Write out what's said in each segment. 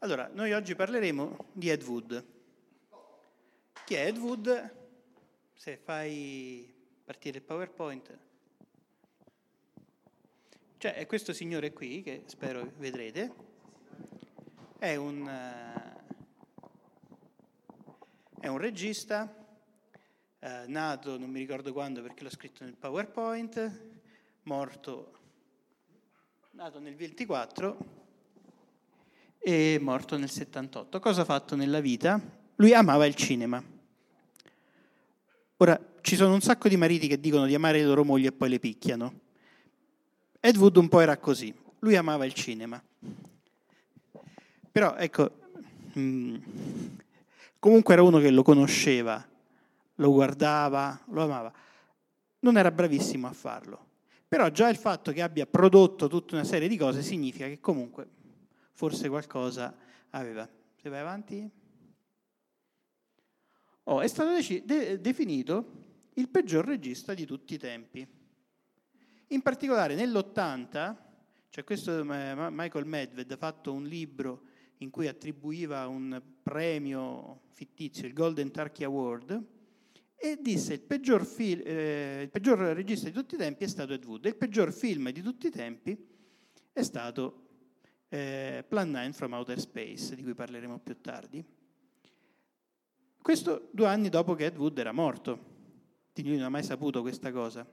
Allora, noi oggi parleremo di Ed Wood. Chi è Ed Wood? Se fai partire il PowerPoint. Cioè, è questo signore qui, che spero vedrete. È un regista, nato, non mi ricordo quando perché l'ho scritto nel PowerPoint, nato nel 24... è morto nel 78. Cosa ha fatto nella vita? Lui amava il cinema. Ora, ci sono un sacco di mariti che dicono di amare le loro mogli e poi le picchiano. Ed Wood un po' era così. Lui amava il cinema. Però, ecco, comunque era uno che lo conosceva, lo guardava, lo amava. Non era bravissimo a farlo. Però già il fatto che abbia prodotto tutta una serie di cose significa che comunque... forse qualcosa aveva. Se vai avanti. È stato definito il peggior regista di tutti i tempi. In particolare nell'80, cioè questo Michael Medved ha fatto un libro in cui attribuiva un premio fittizio, il Golden Turkey Award, e disse il peggior regista di tutti i tempi è stato Ed Wood, e il peggior film di tutti i tempi è stato Plan 9 from Outer Space, di cui parleremo più tardi. Questo 2 anni dopo che Ed Wood era morto. Quindi lui non ha mai saputo questa cosa.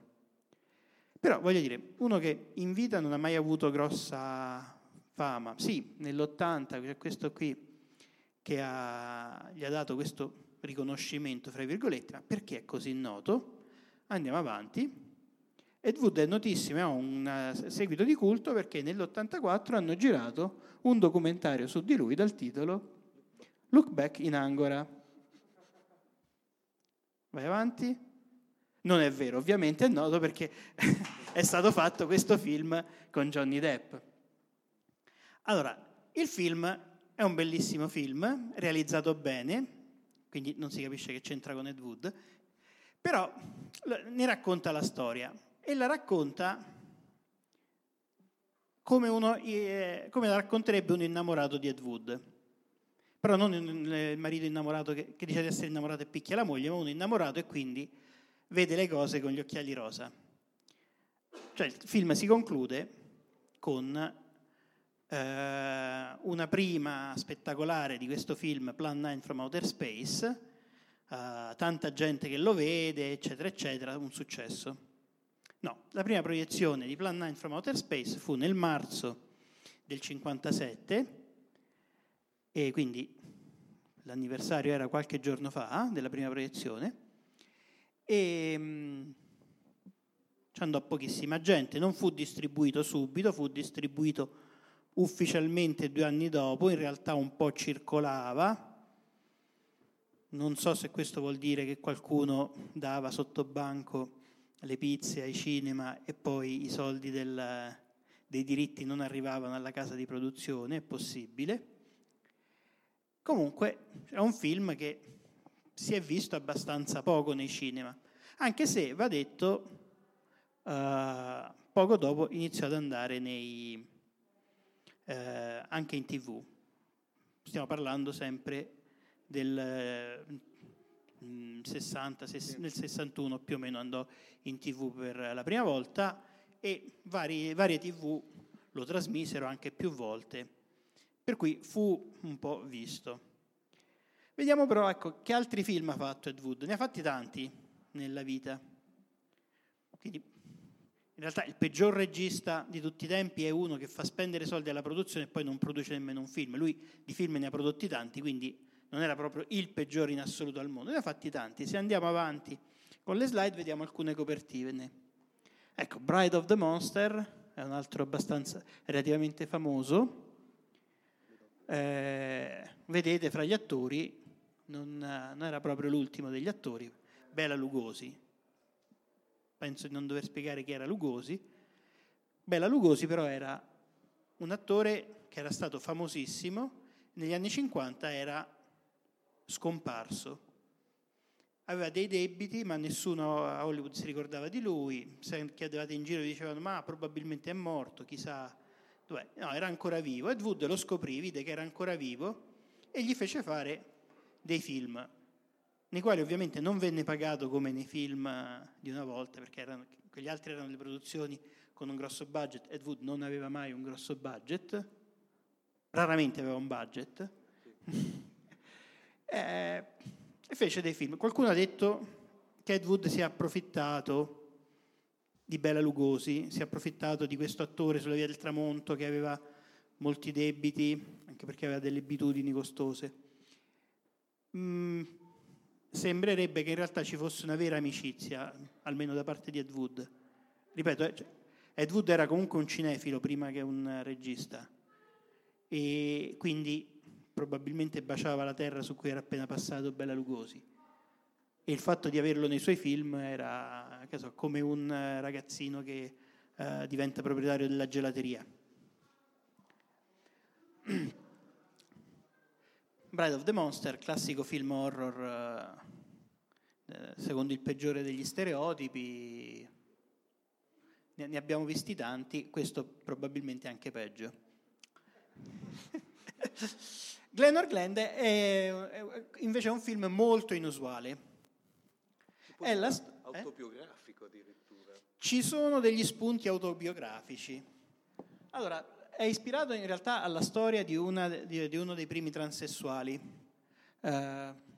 Però, voglio dire, uno che in vita non ha mai avuto grossa fama. Sì, nell'80 c'è questo qui che gli ha dato questo riconoscimento, fra virgolette, ma perché è così noto? Andiamo avanti. Ed Wood è notissimo, ha un seguito di culto perché nell'84 hanno girato un documentario su di lui dal titolo Look Back in Anger. Vai avanti? Non è vero, ovviamente è noto perché è stato fatto questo film con Johnny Depp. Allora, il film è un bellissimo film, realizzato bene, quindi non si capisce che c'entra con Ed Wood, però ne racconta la storia. E la racconta come la racconterebbe un innamorato di Ed Wood. Però non il marito innamorato che dice di essere innamorato e picchia la moglie, ma uno innamorato e quindi vede le cose con gli occhiali rosa. Cioè il film si conclude con una prima spettacolare di questo film, Plan 9 from Outer Space, tanta gente che lo vede, eccetera, eccetera, un successo. No, la prima proiezione di Plan 9 from Outer Space fu nel marzo del 57, e quindi l'anniversario era qualche giorno fa della prima proiezione, e ci andò pochissima gente, non fu distribuito subito, fu distribuito ufficialmente 2 anni dopo, in realtà un po' circolava. Non so se questo vuol dire che qualcuno dava sotto banco le pizze ai cinema e poi i soldi dei diritti non arrivavano alla casa di produzione, è possibile. Comunque è un film che si è visto abbastanza poco nei cinema, anche se, va detto, poco dopo iniziò ad andare anche in TV. Stiamo parlando sempre del 60, nel 61 più o meno andò in TV per la prima volta, e varie TV lo trasmisero anche più volte, per cui fu un po' visto. Vediamo però, ecco, che altri film ha fatto Ed Wood. Ne ha fatti tanti nella vita. Quindi in realtà il peggior regista di tutti i tempi è uno che fa spendere soldi alla produzione e poi non produce nemmeno un film. Lui di film ne ha prodotti tanti, quindi non era proprio il peggiore in assoluto al mondo. Ne ha fatti tanti. Se andiamo avanti con le slide vediamo alcune copertine. Ecco, Bride of the Monster è un altro abbastanza relativamente famoso. Vedete, fra gli attori non era proprio l'ultimo degli attori, Bela Lugosi. Penso di non dover spiegare chi era Lugosi. Bela Lugosi però era un attore che era stato famosissimo, negli anni 50 era scomparso, aveva dei debiti, ma nessuno a Hollywood si ricordava di lui. Se chiedevate in giro dicevano ma probabilmente è morto, chissà dov'è. No, era ancora vivo. Ed Wood lo scoprì, vide che era ancora vivo e gli fece fare dei film, nei quali ovviamente non venne pagato come nei film di una volta, perché quegli altri erano le produzioni con un grosso budget. Ed Wood non aveva mai un grosso budget, raramente aveva un budget. E fece dei film. Qualcuno ha detto che Ed Wood si è approfittato di Bela Lugosi, si è approfittato di questo attore sulla via del tramonto che aveva molti debiti, anche perché aveva delle abitudini costose. Sembrerebbe che in realtà ci fosse una vera amicizia, almeno da parte di Ed Wood. Ripeto, Ed Wood era comunque un cinefilo prima che un regista, e quindi probabilmente baciava la terra su cui era appena passato Bela Lugosi, e il fatto di averlo nei suoi film era, che so, come un ragazzino che diventa proprietario della gelateria. Bride of the Monster, classico film horror, secondo il peggiore degli stereotipi. Ne abbiamo visti tanti, questo probabilmente anche peggio. Glen or Glenda è invece un film molto inusuale. È autobiografico addirittura. Ci sono degli spunti autobiografici. Allora, è ispirato in realtà alla storia di uno dei primi transessuali,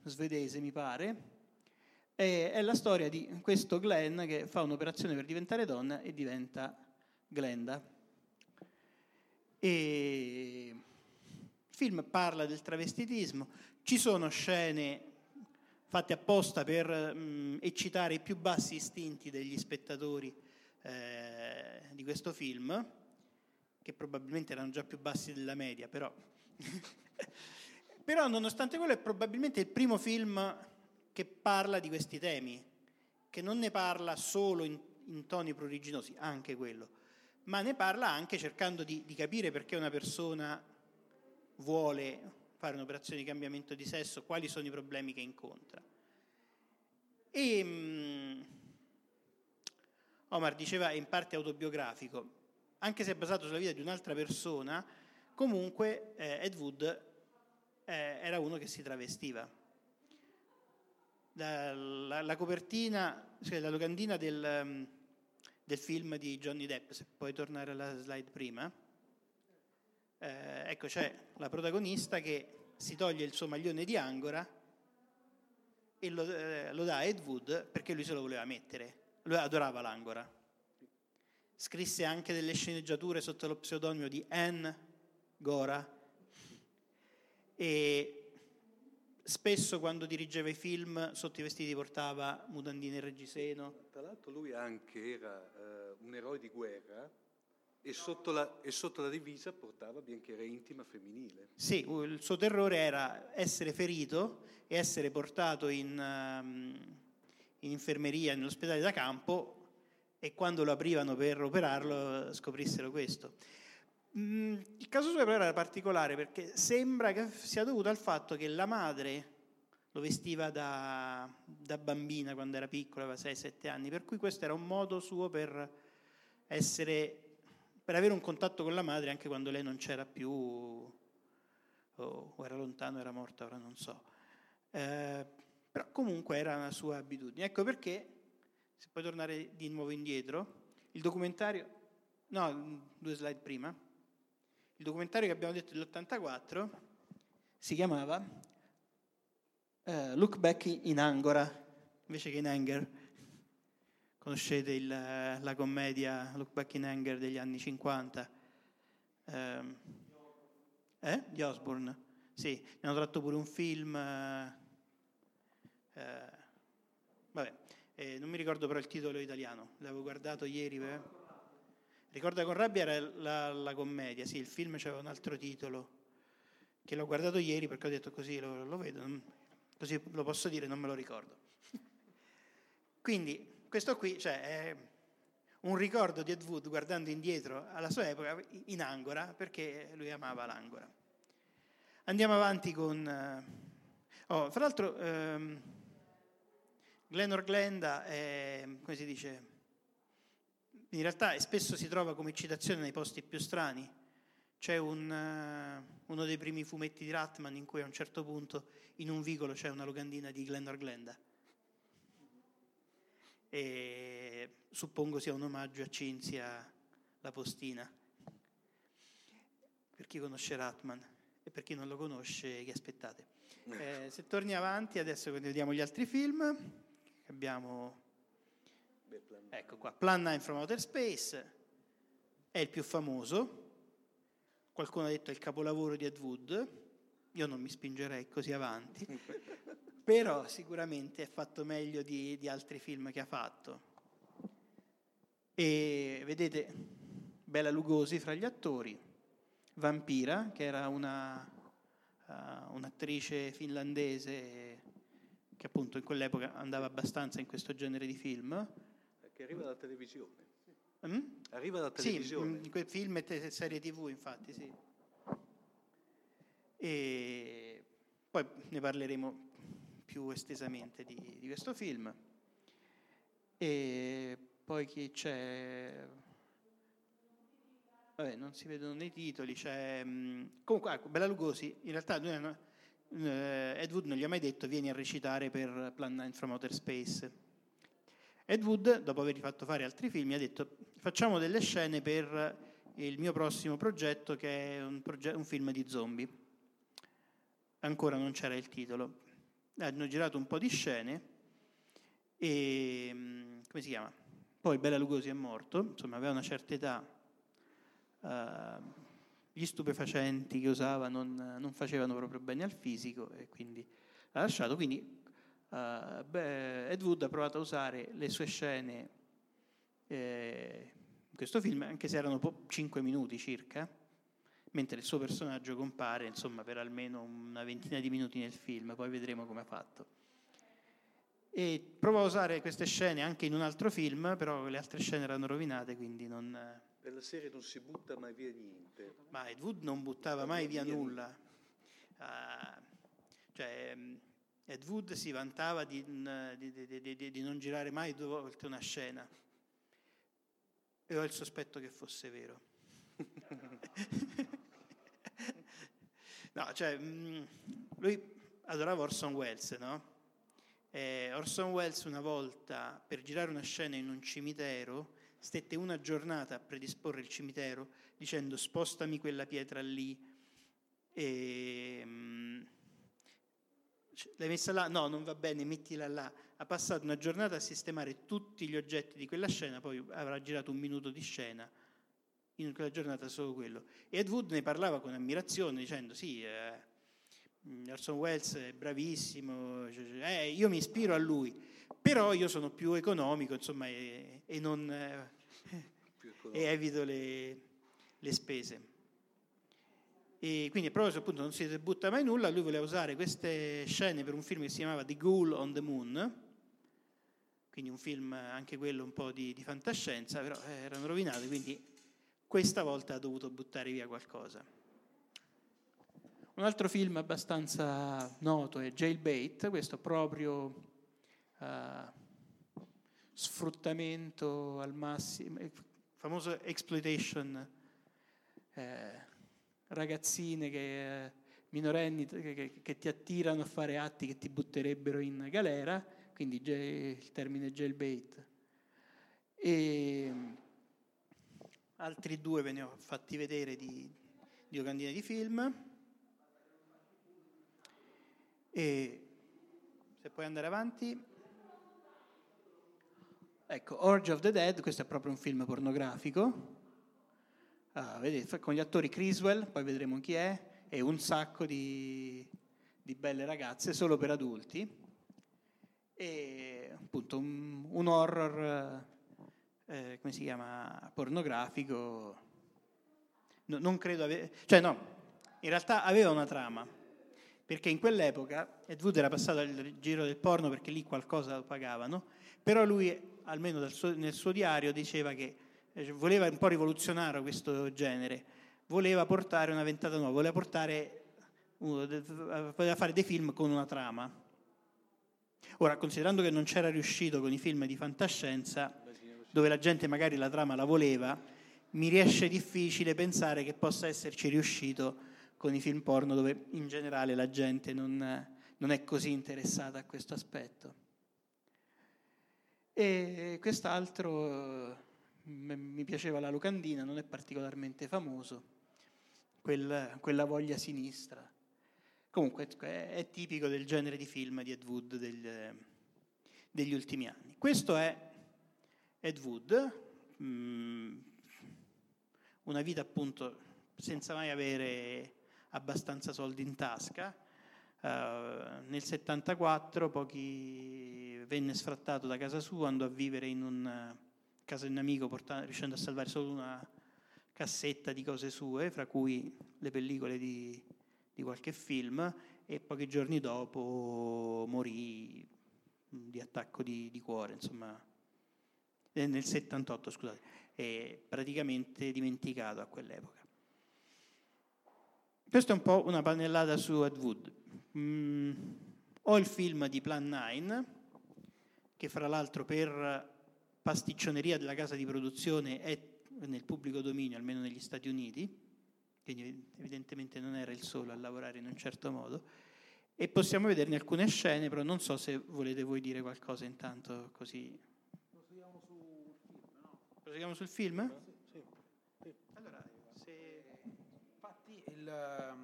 svedese mi pare. È la storia di questo Glen che fa un'operazione per diventare donna e diventa Glenda. E il film parla del travestitismo. Ci sono scene fatte apposta per eccitare i più bassi istinti degli spettatori di questo film, che probabilmente erano già più bassi della media, però però nonostante quello è probabilmente il primo film che parla di questi temi, che non ne parla solo in toni pruriginosi, anche quello, ma ne parla anche cercando di capire perché una persona vuole fare un'operazione di cambiamento di sesso, quali sono i problemi che incontra. E Omar diceva è in parte autobiografico, anche se è basato sulla vita di un'altra persona. Comunque Ed Wood era uno che si travestiva. La copertina, cioè la locandina del film di Johnny Depp, se puoi tornare alla slide prima. Ecco, c'è la protagonista che si toglie il suo maglione di angora e lo dà a Ed Wood perché lui se lo voleva mettere. Lui adorava l'angora. Scrisse anche delle sceneggiature sotto lo pseudonimo di Anne Gora, e spesso quando dirigeva i film sotto i vestiti portava mutandine e reggiseno. Tra l'altro lui anche era un eroe di guerra. E sotto la divisa portava biancheria intima femminile. Sì, il suo terrore era essere ferito e essere portato in infermeria, nell'ospedale da campo, e quando lo aprivano per operarlo scoprissero questo. Il caso suo però era particolare perché sembra che sia dovuto al fatto che la madre lo vestiva da bambina quando era piccola, aveva 6-7 anni, per cui questo era un modo suo per avere un contatto con la madre anche quando lei non c'era più, o era lontano, era morta, ora non so. Però comunque era una sua abitudine. Ecco perché, se puoi tornare di nuovo indietro, il documentario, no, 2 slide prima, il documentario che abbiamo detto dell'84 si chiamava Look Back in Anger, invece che in Anger. Conoscete la commedia Look Back in Anger degli anni 50? Di Osborne. Sì, ne hanno tratto pure un film. Non mi ricordo però il titolo italiano, l'avevo guardato ieri. Ricorda con rabbia era la commedia, sì, il film c'aveva un altro titolo che l'ho guardato ieri perché ho detto così lo vedo, così lo posso dire, non me lo ricordo. Quindi questo qui, cioè, è un ricordo di Ed Wood guardando indietro alla sua epoca in Angora, perché lui amava l'Angora. Andiamo avanti con... fra l'altro Glen or Glenda è, come si dice, in realtà spesso si trova come citazione nei posti più strani. C'è uno dei primi fumetti di Ratman in cui a un certo punto in un vicolo c'è una locandina di Glen or Glenda, e suppongo sia un omaggio a Cinzia la postina, per chi conosce Ratman, e per chi non lo conosce, che aspettate? Se torni avanti adesso vediamo gli altri film che abbiamo. Ecco qua, Plan 9 from Outer Space è il più famoso, qualcuno ha detto il capolavoro di Ed Wood, io non mi spingerei così avanti però sicuramente è fatto meglio di altri film che ha fatto, e vedete Bela Lugosi fra gli attori, Vampira che era un'attrice finlandese che appunto in quell'epoca andava abbastanza in questo genere di film, che arriva dalla televisione. Arriva dalla televisione, sì, in quei film e serie TV, infatti, sì. E poi ne parleremo più estesamente di questo film. E poi chi c'è? Vabbè, non si vedono nei titoli, cioè, comunque Bela Lugosi in realtà Ed Wood non gli ha mai detto vieni a recitare per Plan 9 from Outer Space. Ed Wood, dopo avergli fatto fare altri film, ha detto facciamo delle scene per il mio prossimo progetto che è un film di zombie, ancora non c'era il titolo, hanno girato un po' di scene e come si chiama? Poi Bela Lugosi è morto, insomma aveva una certa età. Gli stupefacenti che usava non facevano proprio bene al fisico e quindi l'ha lasciato, quindi Ed Wood ha provato a usare le sue scene in questo film, anche se erano 5 minuti circa, mentre il suo personaggio compare insomma per almeno una ventina di minuti nel film, poi vedremo come ha fatto, e provò a usare queste scene anche in un altro film, però le altre scene erano rovinate, quindi non... Nella serie non si butta mai via niente. Ma Ed Wood non buttava mai via nulla. Cioè, Ed Wood si vantava di non girare mai 2 volte una scena. E ho il sospetto che fosse vero. No, cioè, lui adorava Orson Welles, no? Orson Welles una volta, per girare una scena in un cimitero, stette una giornata a predisporre il cimitero dicendo spostami quella pietra lì e, l'hai messa là? No, non va bene, mettila là. Ha passato una giornata a sistemare tutti gli oggetti di quella scena, poi avrà girato 1 minuto di scena in quella giornata, solo quello. E Ed Wood ne parlava con ammirazione dicendo sì, Orson Welles è bravissimo, io mi ispiro a lui, però io sono più economico, insomma, e non e evito le spese. E quindi proprio sul punto non si butta mai nulla, lui voleva usare queste scene per un film che si chiamava The Ghoul on the Moon, quindi un film anche quello un po' di fantascienza, però erano rovinati, quindi questa volta ha dovuto buttare via qualcosa. Un altro film abbastanza noto è Jailbait, questo proprio sfruttamento al massimo, famoso exploitation, ragazzine che, minorenni che ti attirano a fare atti che ti butterebbero in galera, quindi il termine jailbait. E altri due ve ne ho fatti vedere di locandine di film. E se puoi andare avanti, ecco, Orgy of the Dead, questo è proprio un film pornografico, vedete, con gli attori Criswell, poi vedremo chi è, e un sacco di belle ragazze, solo per adulti, e appunto un horror come si chiama, pornografico, no, non credo cioè no, in realtà aveva una trama, perché in quell'epoca Ed Wood era passato al giro del porno perché lì qualcosa lo pagavano, però lui, almeno nel suo diario, diceva che voleva un po' rivoluzionare questo genere, voleva portare una ventata nuova, voleva fare dei film con una trama. Ora, considerando che non c'era riuscito con i film di fantascienza, dove la gente magari la trama la voleva, mi riesce difficile pensare che possa esserci riuscito con i film porno, dove in generale la gente non è così interessata a questo aspetto. E quest'altro, mi piaceva la locandina, non è particolarmente famoso, quella voglia sinistra. Comunque è tipico del genere di film di Ed Wood degli ultimi anni. Questo è Ed Wood, una vita appunto senza mai avere abbastanza soldi in tasca. Nel 74 venne sfrattato da casa sua, andò a vivere in una casa di un amico, riuscendo a salvare solo una cassetta di cose sue, fra cui le pellicole di qualche film, e pochi giorni dopo morì di attacco di cuore, insomma, nel 78, scusate, è praticamente dimenticato a quell'epoca. Questa è un po' una pannellata su Ed Wood. Ho il film di Plan 9, che fra l'altro per pasticcioneria della casa di produzione è nel pubblico dominio, almeno negli Stati Uniti, quindi evidentemente non era il solo a lavorare in un certo modo, e possiamo vederne alcune scene, però non so se volete voi dire qualcosa intanto, così. Proseguiamo sul film, no? Proseguiamo sul film? Sì. Allora,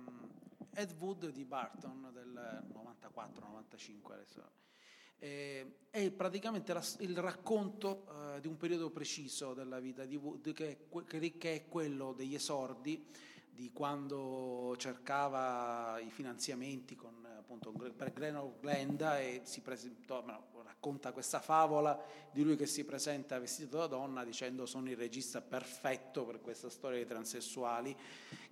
Ed Wood di Burton del 94-95 adesso, è praticamente il racconto di un periodo preciso della vita di Wood, che è quello degli esordi, di quando cercava i finanziamenti per Glen or Glenda, e si presentò, racconta questa favola di lui che si presenta vestito da donna dicendo: sono il regista perfetto per questa storia dei transessuali,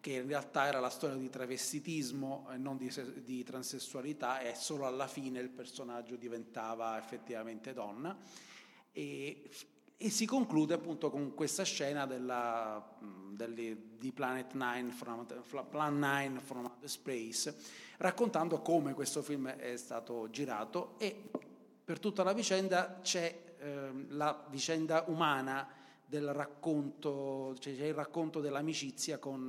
che in realtà era la storia di travestitismo e non di transessualità, e solo alla fine il personaggio diventava effettivamente donna, e si conclude appunto con questa scena di Plan 9 from Outer Space, raccontando come questo film è stato girato, e per tutta la vicenda c'è la vicenda umana del racconto, cioè c'è il racconto dell'amicizia con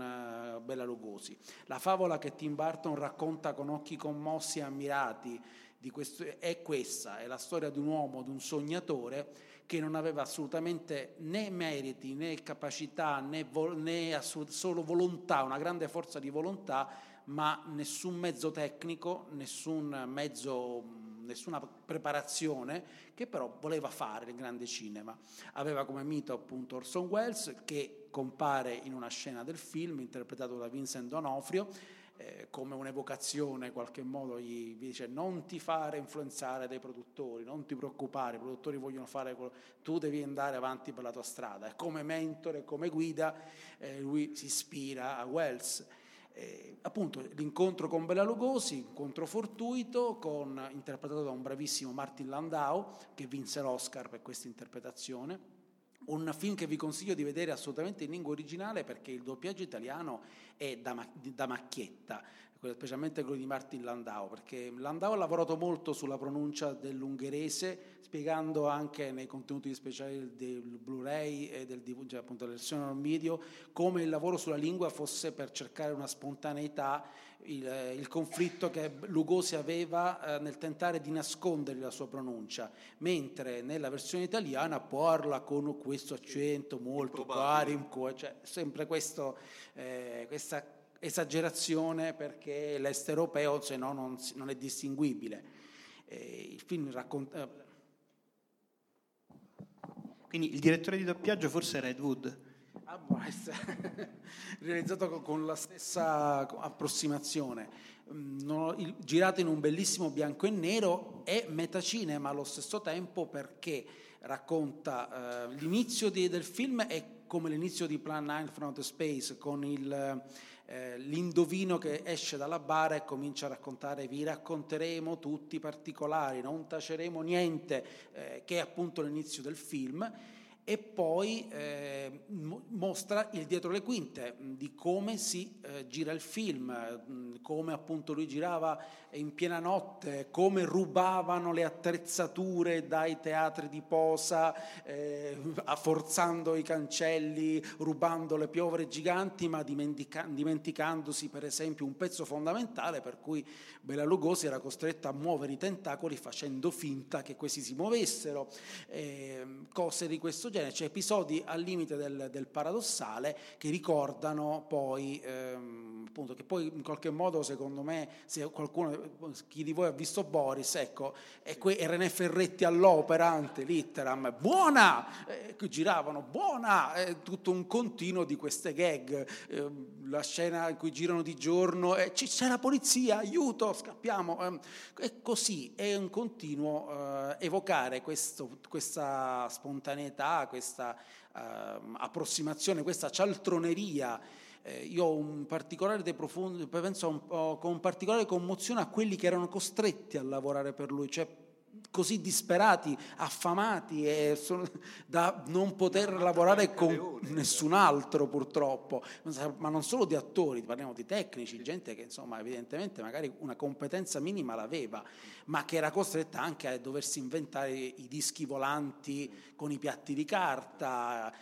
Bela Lugosi, la favola che Tim Burton racconta con occhi commossi e ammirati. Questa è la storia di un uomo, di un sognatore che non aveva assolutamente né meriti né capacità né solo volontà, una grande forza di volontà, ma nessun mezzo tecnico, nessuna preparazione, che però voleva fare il grande cinema. Aveva come mito appunto Orson Welles, che compare in una scena del film interpretato da Vincent D'Onofrio, come un'evocazione, in qualche modo gli dice: non ti fare influenzare dai produttori, non ti preoccupare, i produttori vogliono fare quello, tu devi andare avanti per la tua strada. E come mentore, come guida, lui si ispira a Welles. Appunto l'incontro con Bela Lugosi, incontro fortuito, interpretato da un bravissimo Martin Landau, che vinse l'Oscar per questa interpretazione. Un film che vi consiglio di vedere assolutamente in lingua originale, perché il doppiaggio italiano è da macchietta, specialmente quello di Martin Landau, perché Landau ha lavorato molto sulla pronuncia dell'ungherese, spiegando anche nei contenuti speciali del Blu-ray e cioè appunto della versione home video come il lavoro sulla lingua fosse per cercare una spontaneità, il conflitto che Lugosi aveva nel tentare di nascondere la sua pronuncia, mentre nella versione italiana parla con questo accento molto carimco, cioè sempre questa esagerazione, perché l'est europeo se no non è distinguibile. Il film racconta. Quindi il direttore di doppiaggio forse era Ed Wood. Realizzato con la stessa approssimazione. Girato in un bellissimo bianco e nero, è metacinema allo stesso tempo, perché racconta l'inizio del film è come l'inizio di Plan 9 from Outer Space, con l'indovino che esce dalla bara e comincia a raccontare: vi racconteremo tutti i particolari, non taceremo niente, che è appunto l'inizio del film. E poi mostra il dietro le quinte di come si gira il film, come appunto lui girava in piena notte, come rubavano le attrezzature dai teatri di posa, forzando i cancelli, rubando le piovere giganti, ma dimenticandosi per esempio un pezzo fondamentale, per cui Bela Lugosi era costretta a muovere i tentacoli facendo finta che questi si muovessero, cose di questo genere. C'è episodi al limite del paradossale che ricordano poi appunto, che poi in qualche modo, secondo me, se chi di voi ha visto Boris, ecco, e René Ferretti all'opera, ante litteram, buona, giravano buona, tutto un continuo di queste gag, la scena in cui girano di giorno, c'è la polizia, aiuto, scappiamo, e così è un continuo evocare questa spontaneità, questa approssimazione, questa cialtroneria. Io ho un particolare penso con particolare commozione a quelli che erano costretti a lavorare per lui, cioè così disperati, affamati, da non poter lavorare con nessun altro, purtroppo, ma non solo di attori, parliamo di tecnici, gente che insomma evidentemente magari una competenza minima l'aveva, ma che era costretta anche a doversi inventare i dischi volanti con i piatti di carta.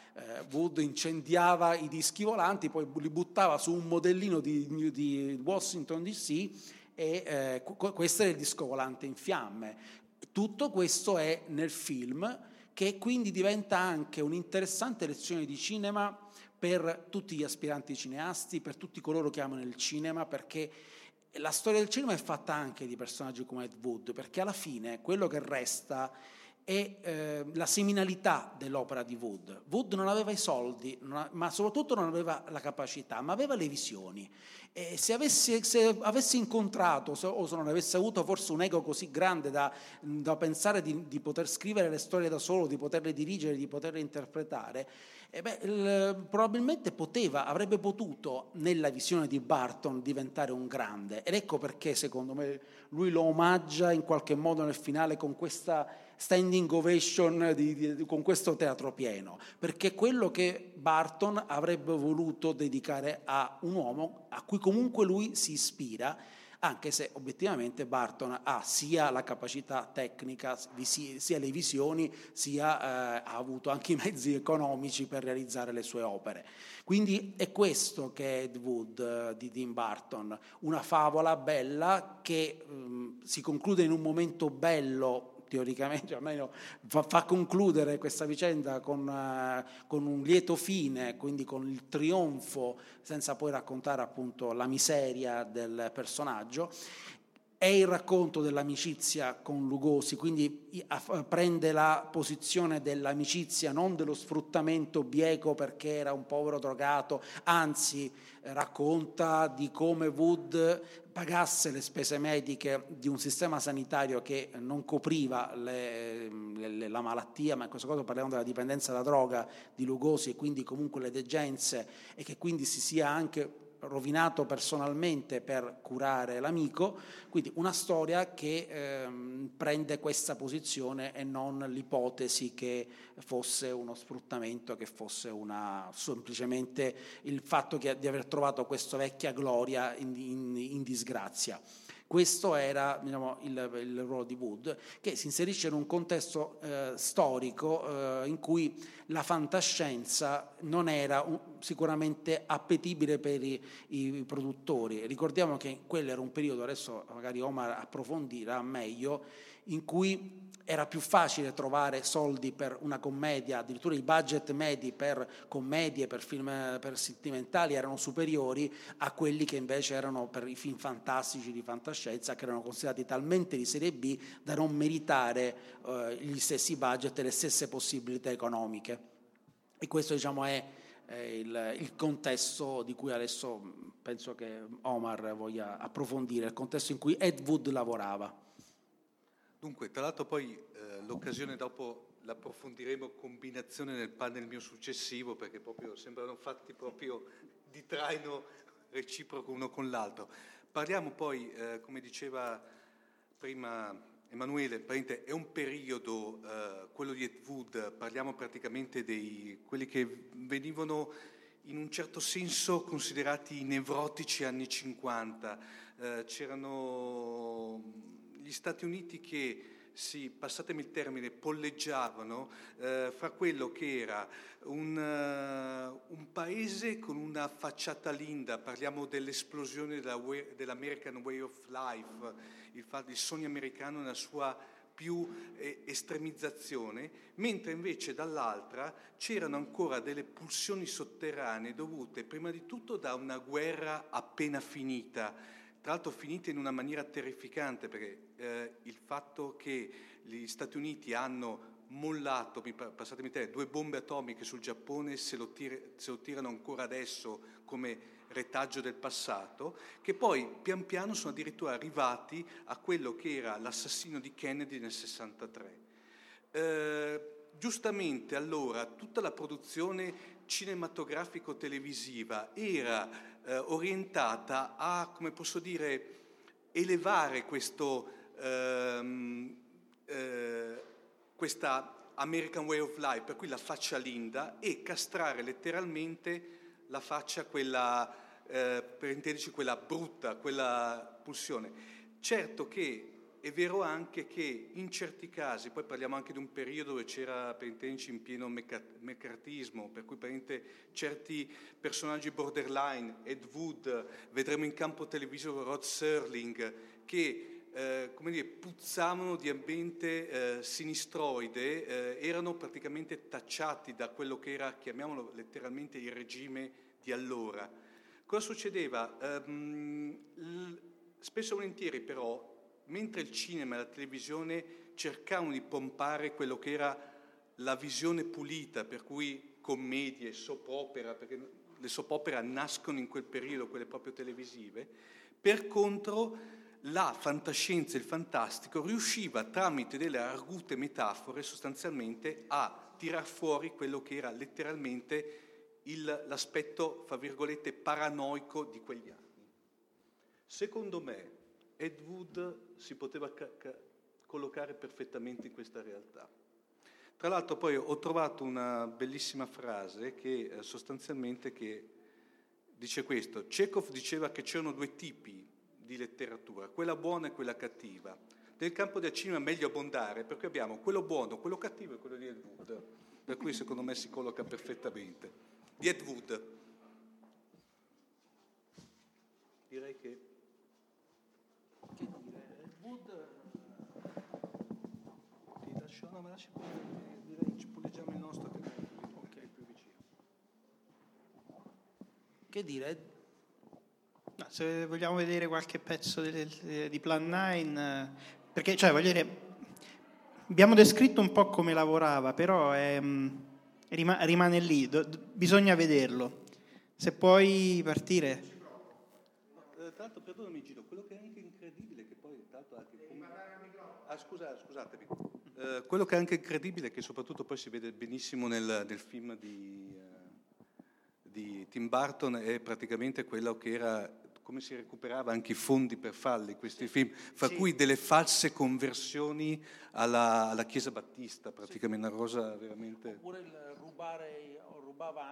Wood incendiava i dischi volanti, poi li buttava su un modellino di Washington DC e questo era il disco volante in fiamme. Tutto questo è nel film, che quindi diventa anche un'interessante lezione di cinema per tutti gli aspiranti cineasti, per tutti coloro che amano il cinema, perché la storia del cinema è fatta anche di personaggi come Ed Wood, perché alla fine quello che resta è la seminalità dell'opera di Wood. Wood non aveva i soldi, ma soprattutto non aveva la capacità, ma aveva le visioni. E se avesse incontrato, o se non avesse avuto forse un ego così grande da pensare di poter scrivere le storie da solo, di poterle dirigere, di poterle interpretare, probabilmente avrebbe potuto, nella visione di Burton, diventare un grande. Ed ecco perché, secondo me, lui lo omaggia in qualche modo nel finale con questa standing ovation, con questo teatro pieno, perché quello che Burton avrebbe voluto dedicare a un uomo a cui comunque lui si ispira, anche se obiettivamente Burton ha sia la capacità tecnica, sia le visioni, sia ha avuto anche i mezzi economici per realizzare le sue opere. Quindi è questo che è Ed Wood di Tim Burton, una favola bella che si conclude in un momento bello, teoricamente, almeno fa concludere questa vicenda con un lieto fine, quindi con il trionfo, senza poi raccontare appunto la miseria del personaggio. È il racconto dell'amicizia con Lugosi, quindi prende la posizione dell'amicizia, non dello sfruttamento bieco perché era un povero drogato, anzi racconta di come Wood pagasse le spese mediche di un sistema sanitario che non copriva la malattia, ma in questo caso parliamo della dipendenza da droga di Lugosi e quindi comunque le degenze, e che quindi si sia anche rovinato personalmente per curare l'amico, quindi una storia che prende questa posizione e non l'ipotesi che fosse uno sfruttamento, che fosse una, semplicemente il fatto che, di aver trovato questa vecchia gloria in disgrazia. Questo era, diciamo, il ruolo di Wood, che si inserisce in un contesto storico in cui la fantascienza non era sicuramente appetibile per i produttori. Ricordiamo che quello era un periodo, adesso magari Omar approfondirà meglio, in cui era più facile trovare soldi per una commedia, addirittura i budget medi per commedie, per film per sentimentali erano superiori a quelli che invece erano per i film fantastici di fantascienza, che erano considerati talmente di serie B da non meritare gli stessi budget e le stesse possibilità economiche. E questo, diciamo, è il contesto di cui adesso penso che Omar voglia approfondire, il contesto in cui Ed Wood lavorava. Dunque, tra l'altro poi l'occasione dopo l'approfondiremo, combinazione nel panel mio successivo, perché proprio sembrano fatti proprio di traino reciproco uno con l'altro. Parliamo poi, come diceva prima Emanuele, è un periodo, quello di Ed Wood, parliamo praticamente dei quelli che venivano in un certo senso considerati i nevrotici anni 50, c'erano gli Stati Uniti che si, passatemi il termine, polleggiavano fra quello che era un paese con una facciata linda, parliamo dell'esplosione dell'American Way of Life, il sogno americano nella sua più estremizzazione, mentre invece dall'altra c'erano ancora delle pulsioni sotterranee dovute prima di tutto da una guerra appena finita, tra l'altro finita in una maniera terrificante, perché il fatto che gli Stati Uniti hanno mollato, passatemi il termine, 2 bombe atomiche sul Giappone, se lo tirano ancora adesso come retaggio del passato, che poi pian piano sono addirittura arrivati a quello che era l'assassino di Kennedy nel 63. Giustamente allora tutta la produzione cinematografico-televisiva era orientata a, come posso dire, elevare questa American Way of Life, per cui la faccia linda, e castrare letteralmente la faccia, quella, per intenderci, quella brutta, quella pulsione. Certo che è vero anche che in certi casi, poi parliamo anche di un periodo dove c'era, per intenderci, in pieno meccartismo, per cui certi personaggi borderline, Ed Wood, vedremo in campo televisivo Rod Serling, che puzzavano di ambiente sinistroide, erano praticamente tacciati da quello che era, chiamiamolo letteralmente, il regime di allora. Cosa succedeva? Spesso e volentieri però, mentre il cinema e la televisione cercavano di pompare quello che era la visione pulita, per cui commedie, soap opera, perché le soap opera nascono in quel periodo, quelle proprio televisive, per contro la fantascienza e il fantastico riusciva, tramite delle argute metafore, sostanzialmente a tirar fuori quello che era letteralmente l'aspetto, fra virgolette, paranoico di quegli anni. Secondo me Ed Wood si poteva collocare perfettamente in questa realtà. Tra l'altro poi ho trovato una bellissima frase che sostanzialmente che dice questo. Chekhov diceva che c'erano 2 tipi di letteratura, quella buona e quella cattiva. Nel campo del cinema è meglio abbondare, perché abbiamo quello buono, quello cattivo e quello di Ed Wood, per cui secondo me si colloca perfettamente. Di Ed Wood. Direi che Che dire? No, se vogliamo vedere qualche pezzo di Plan 9, perché abbiamo descritto un po' come lavorava, però rimane lì, bisogna vederlo. Se puoi partire. Tra l'altro, perdonami Gino, quello che è anche incredibile, che poi tanto anche scusatemi. Quello che è anche incredibile, che soprattutto poi si vede benissimo nel film di di Tim Burton è praticamente quello che era come si recuperava anche i fondi per farli questi film, fra cui delle false conversioni alla Chiesa Battista, praticamente una cosa veramente... Oppure il rubava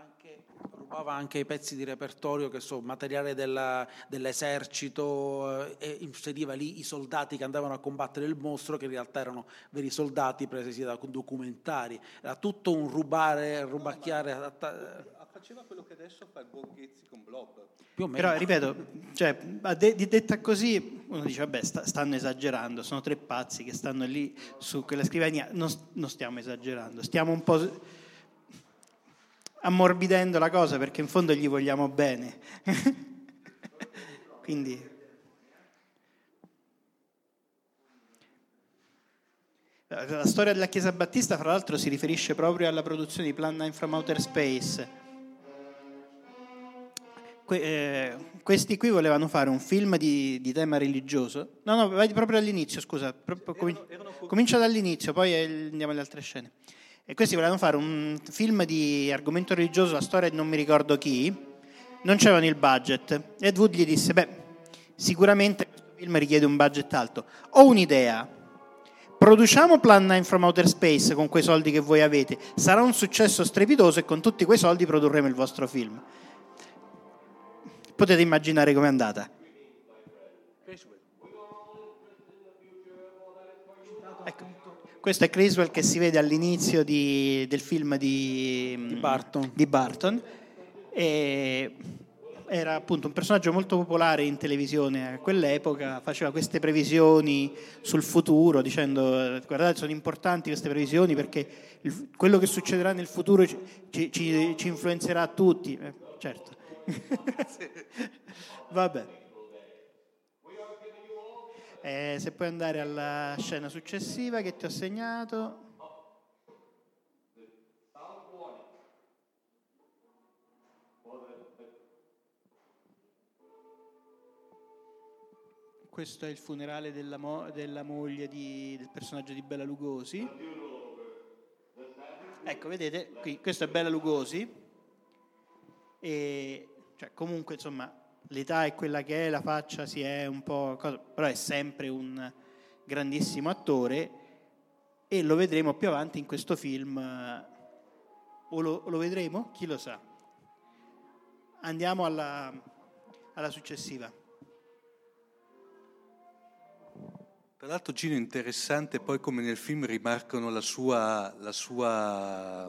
anche i pezzi di repertorio, che so, materiale dell'esercito, e inseriva lì i soldati che andavano a combattere il mostro, che in realtà erano veri soldati presi da documentari. Era tutto un rubacchiare... Faceva quello che adesso fa Borghezzi con Blob. Più o meno. Però, ripeto, cioè, detta così, uno dice, vabbè, stanno esagerando, sono tre pazzi che stanno lì su quella scrivania. Non stiamo esagerando, stiamo un po' ammorbidendo la cosa, perché in fondo gli vogliamo bene. Quindi... La storia della Chiesa Battista, fra l'altro, si riferisce proprio alla produzione di Plan 9 from Outer Space. Questi qui volevano fare un film di tema religioso. No, vai proprio all'inizio, scusa. Comincia dall'inizio, poi andiamo alle altre scene. E questi volevano fare un film di argomento religioso, la storia di non mi ricordo chi. Non c'erano il budget. Ed Wood gli disse, sicuramente questo film richiede un budget alto. Ho un'idea. Produciamo Plan 9 from Outer Space con quei soldi che voi avete. Sarà un successo strepitoso e con tutti quei soldi produrremo il vostro film. Potete immaginare com'è andata. Ecco, questo è Criswell che si vede all'inizio del film di Burton. E era appunto un personaggio molto popolare in televisione a quell'epoca, faceva queste previsioni sul futuro dicendo, guardate, sono importanti queste previsioni perché quello che succederà nel futuro ci influenzerà tutti. Certo. Vabbè, se puoi andare alla scena successiva che ti ho segnato. Questo è il funerale della moglie del personaggio di Bela Lugosi. Ecco, vedete qui, questo è Bela Lugosi e cioè comunque insomma l'età è quella che è, la faccia si è un po' però è sempre un grandissimo attore e lo vedremo più avanti in questo film, o lo vedremo? Chi lo sa. Andiamo alla successiva. Tra l'altro Gino, interessante poi come nel film rimarcano la sua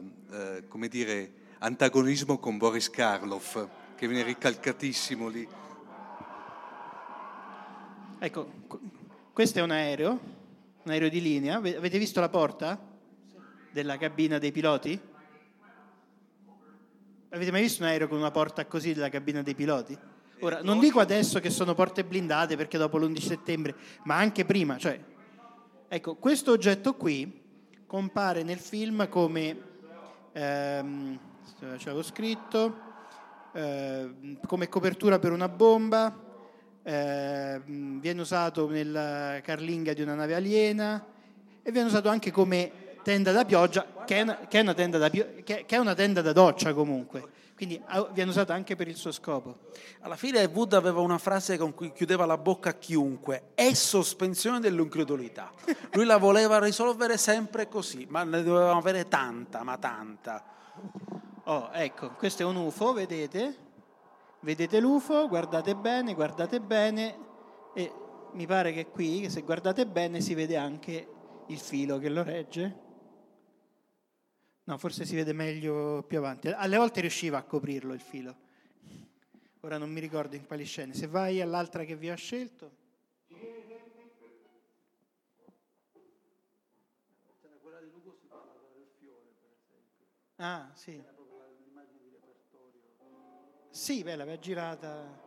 come dire antagonismo con Boris Karloff, che viene ricalcatissimo lì. Ecco, questo è un aereo di linea. Avete visto la porta della cabina dei piloti? Avete mai visto un aereo con una porta così della cabina dei piloti? Ora, non dico adesso che sono porte blindate perché dopo l'11 settembre, ma anche prima, cioè, ecco, questo oggetto qui compare nel film come c'avevo scritto come copertura per una bomba, viene usato nella carlinga di una nave aliena e viene usato anche come tenda da pioggia, che è una tenda da doccia comunque, quindi viene usato anche per il suo scopo. Alla fine Wood aveva una frase con cui chiudeva la bocca a chiunque: è sospensione dell'incredulità. Lui la voleva risolvere sempre così, ma ne dovevamo avere tanta. Oh, ecco, questo è un UFO, vedete l'UFO, guardate bene e mi pare che qui, se guardate bene, si vede anche il filo che lo regge. No, forse si vede meglio più avanti. Alle volte riusciva a coprirlo il filo. Ora non mi ricordo in quali scene. Se vai all'altra che vi ho scelto. Quella di Lugo si parla del fiore, per esempio. Ah, sì. Era proprio l'immagine di repertorio. Sì, beh, l'aveva girata.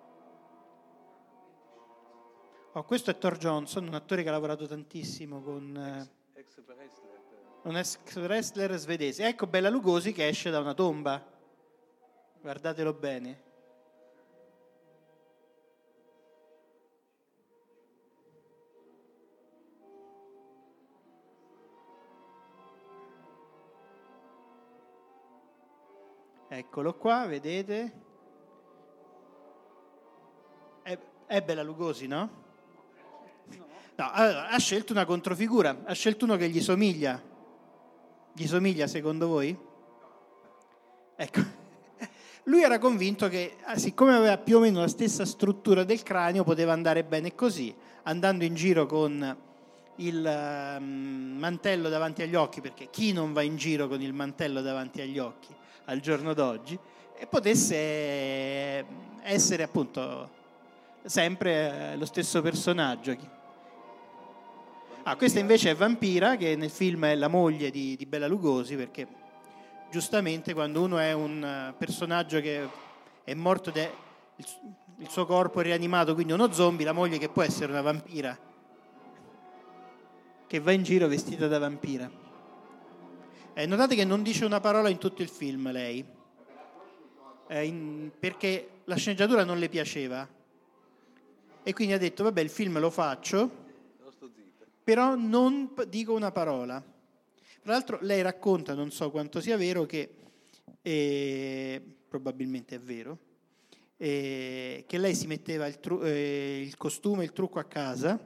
Oh, questo è Thor Johnson, un attore che ha lavorato tantissimo con... Un ex wrestler svedese. Ecco Bela Lugosi che esce da una tomba. Guardatelo bene. Eccolo qua, vedete? È Bela Lugosi, no? No, allora, ha scelto una controfigura, ha scelto uno che gli somiglia. Gli somiglia secondo voi? Ecco. Lui era convinto che, siccome aveva più o meno la stessa struttura del cranio, poteva andare bene così, andando in giro con il mantello davanti agli occhi, perché chi non va in giro con il mantello davanti agli occhi al giorno d'oggi, e potesse essere appunto sempre lo stesso personaggio. Ah, questa invece è Vampira, che nel film è la moglie di Bela Lugosi, perché giustamente quando uno è un personaggio che è morto, il suo corpo è rianimato, quindi uno zombie, la moglie, che può essere una vampira, che va in giro vestita da vampira. Notate che non dice una parola in tutto il film lei, perché la sceneggiatura non le piaceva, e quindi ha detto vabbè, il film lo faccio, però non dico una parola. Tra l'altro lei racconta, non so quanto sia vero, che probabilmente è vero, che lei si metteva il costume, il trucco a casa,